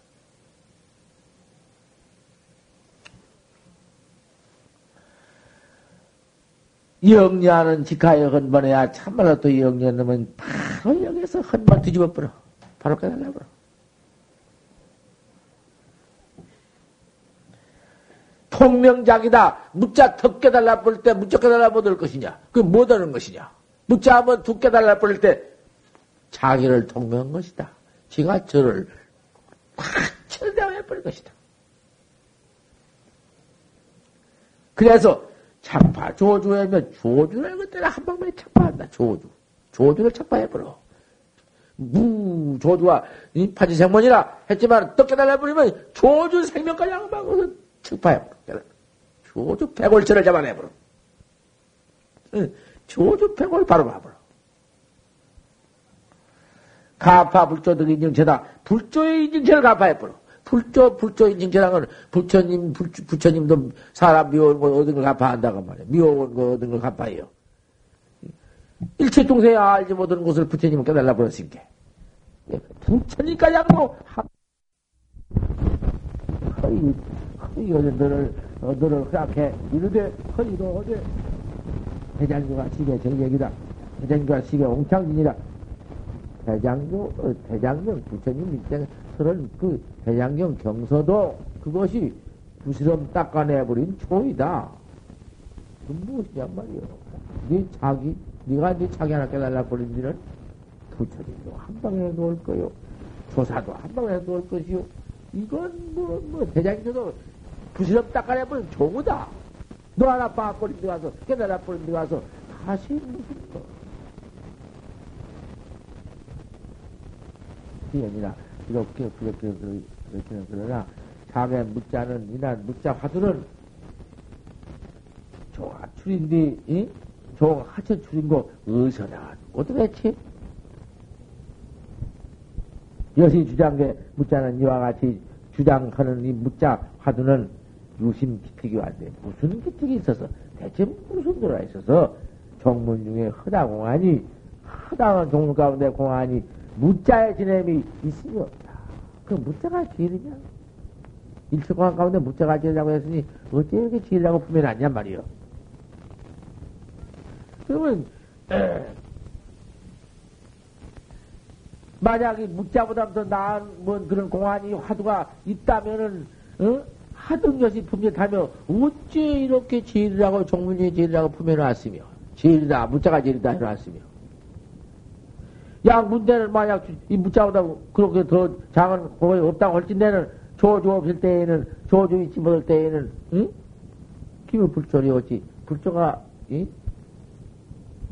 영리하는 직하에 헌번해야 참말로 또 영리한 놈은 바로 여기서 헌번 뒤집어 버려. 바로 깨달아버려. 통명작이다. 묻자 턱 깨달아버릴 때 묻자 깨달아버릴 것이냐. 그게 못 하는 것이냐. 묻자 한번 툭 깨달아버릴 때 자기를 통명한 것이다. 지가 저를 확 철대해버릴 것이다. 그래서 착파 조주하면 조주라는 것 때문에 한 방만에 착파한다. 조주. 조주를 착파해버려. 무, 조주와, 이, 판치생모니라 했지만, 떡 깨달아버리면, 조주 생명까지 양보하고서, 측파해버려. 조주 백월철을 잡아내버려. 조주 백월 바로 가버려. 가파 불조 등 인증체다. 불조의 인증체를 가파해버려. 불조, 불조 인증체란 건, 부처님, 불조, 부처님도 사람 미워온 거 얻은 걸 가파한다고 말이야. 미워온 거 얻은 걸 가파해요. 일체 동생이 알지 못하는 곳을 부처님은 깨달아 버렸으니 부처님까지 하고 허이 허이 어제 너를 어, 너를 허락해 이르되 허이도 어제 대장교가 시계 절객이다. 대장교가 시계 옹창진이라. 대장교 어, 대장경 부처님 일생 서른 그 대장경 경서도 그것이 부스럼 닦아내버린 초이다. 그 무엇이냐 말이오. 네 자기 네가 네 자기 하나 깨달라 버린 일은 부처님도 한 방에 놓을 거요. 조사도 한 방에 놓을 것이요. 이건 뭐, 뭐, 대장님도 부스럼 닦아내버린 종우다. 너 하나 빠버린 데 가서, 깨달아 버린 데 가서, 다시 무슨 거. 수연이나, 이렇게, 그렇게, 그렇게는 그러나, 자매 묻자는, 이날 묻자 화두는 종하출인데, 응? 종 하천 줄인 거 어디서 나왔고 도대체 여신 주장계 묻자는 이와 같이 주장하는 이 묻자 화두는 유심 기특이 왔는데 무슨 기특이 있어서 대체 무슨 도라 있어서 정문 중에 허다공하니 허당한 종류 가운데 공안이 무자의 지냄이 있으니 없다. 그 무자가 지느냐? 일체공안 가운데 무자가 지느냐고 했으니 어째 이렇게 지느라고 분별하냐 말이요. 그러면 만약에 무자보다 더 나은 뭐 그런 공안이 화두가 있다면은 어? 하던 것이 분별하며 어째 이렇게 지리라고 종문이 지리라고 품해놨으며 지리다 무자가 지리다 해놨으며 야 문대는 만약 이 무자보다 그렇게 더 작은 공이 없다고 할진대는 조주 없을 때에는 조주 있지 못할 때에는 응? 기묘 불조리 어찌 불조가 응?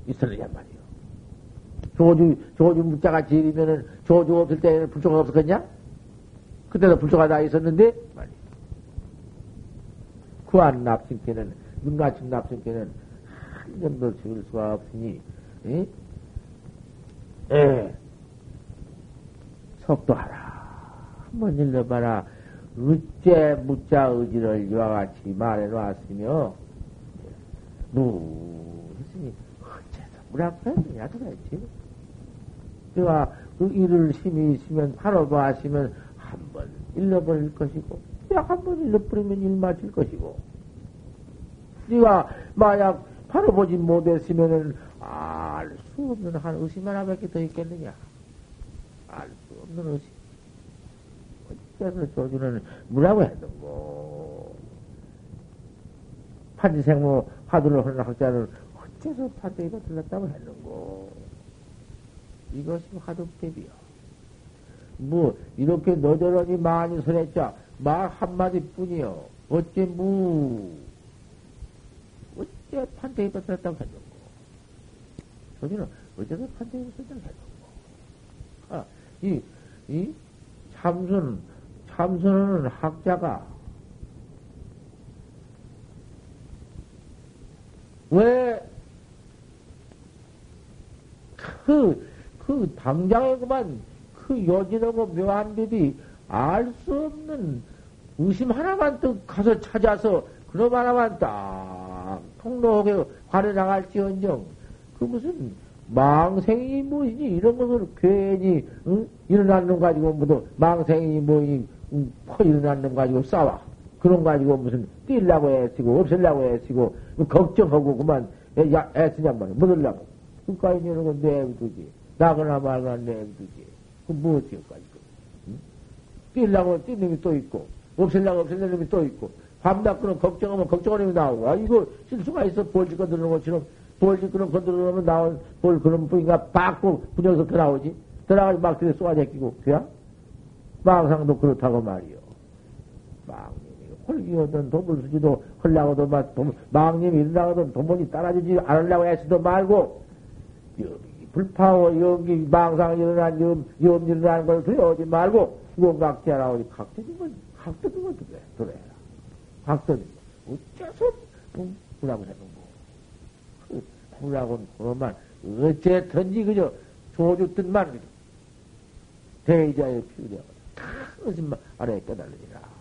있었느냐 말이요. 조주 조주 무자가 지리면은 조주 없을 때에는 불조가 없었겠냐? 그때도 불조가 다 있었는데 말이요. 구한 납심께는 눈가침 납심께는 한 점도 지울 수가 없으니 에? 에. 속도하라. 한번 일러봐라. 어째 무자 의지를 이와 같이 말해놓았으며 무슨 어째서 무락하느냐 도대체 그와 그 일을 심히 있으면 바로 봐하시면 한번 일러버릴 것이고 한번 일러버리면 일 맞을 것이고 네가 만약 바로 보지 못했으면은 알 수 없는 한 의심 하나밖에 더 있겠느냐. 알 수 없는 의심 어째서 조주는 뭐라고 했는고. 판치생모 화두를 하는 학자는 어째서 파도이가 들렸다고 했는고. 이것이 화두법이요. 뭐 이렇게 너저러니 많이 설했자 말 한마디 뿐이요. 어째 무, 어째 판대에 벗었다고 했는고. 저기는 어째서 판대에 벗었다고 했는고. 아, 이, 이, 참선, 참선은 학자가 왜, 그, 그, 당장에 그만, 그 여진하고 묘한 법이 알 수 없는 의심 하나만 또 가서 찾아서 그놈 하나만 딱 통로하게 관해 나갈지언정 그 무슨 망생이 뭐이니 이런 것을 괜히 응? 일어난 놈 가지고 뭐 망생이 뭐이니 응? 퍼 일어난 놈 가지고 싸워 그런 가지고 무슨 뛸라고 애쓰고 없애려고 애쓰고 걱정하고 그만 애쓰냔 말이야. 못 하려고 그까지 이런 건 내비두지 나거나 말거나 내비두지 그 뭐지 여기까지 뛰려고 뛰는 놈이 또 있고, 없애려고 없애는 놈이 또 있고, 밤낮그는 걱정하면 걱정하는 놈이 나오고, 아, 이거 실수가 있어. 볼지 건드리는 것처럼, 볼지 그런 건드리면 나온 볼 그런 뿌인가 박고 분열해서 더 나오지. 들어가서 막 뒤에 쏘아재 끼고, 그야? 망상도 그렇다고 말이요. 망님이 홀기어든 도불수지도 헐라고도 막, 망님이 일어나거든 도문이 따라주지 않으려고 애쓰도 말고, 여기 불파워, 여기 망상 일어난, 염, 염 일어난 걸 두려워하지 말고, 무언각지하라 우리 각도는 건, 각도는 건 그래, 그래라. 각도는 건, 어째서, 응, 구라고 해놓고. 그, 구라고는 그놈만, 어쨌든지, 그저, 조주뜻만, 대의자의 필요하거든. 큰 의심만 아래에 깨달으니라.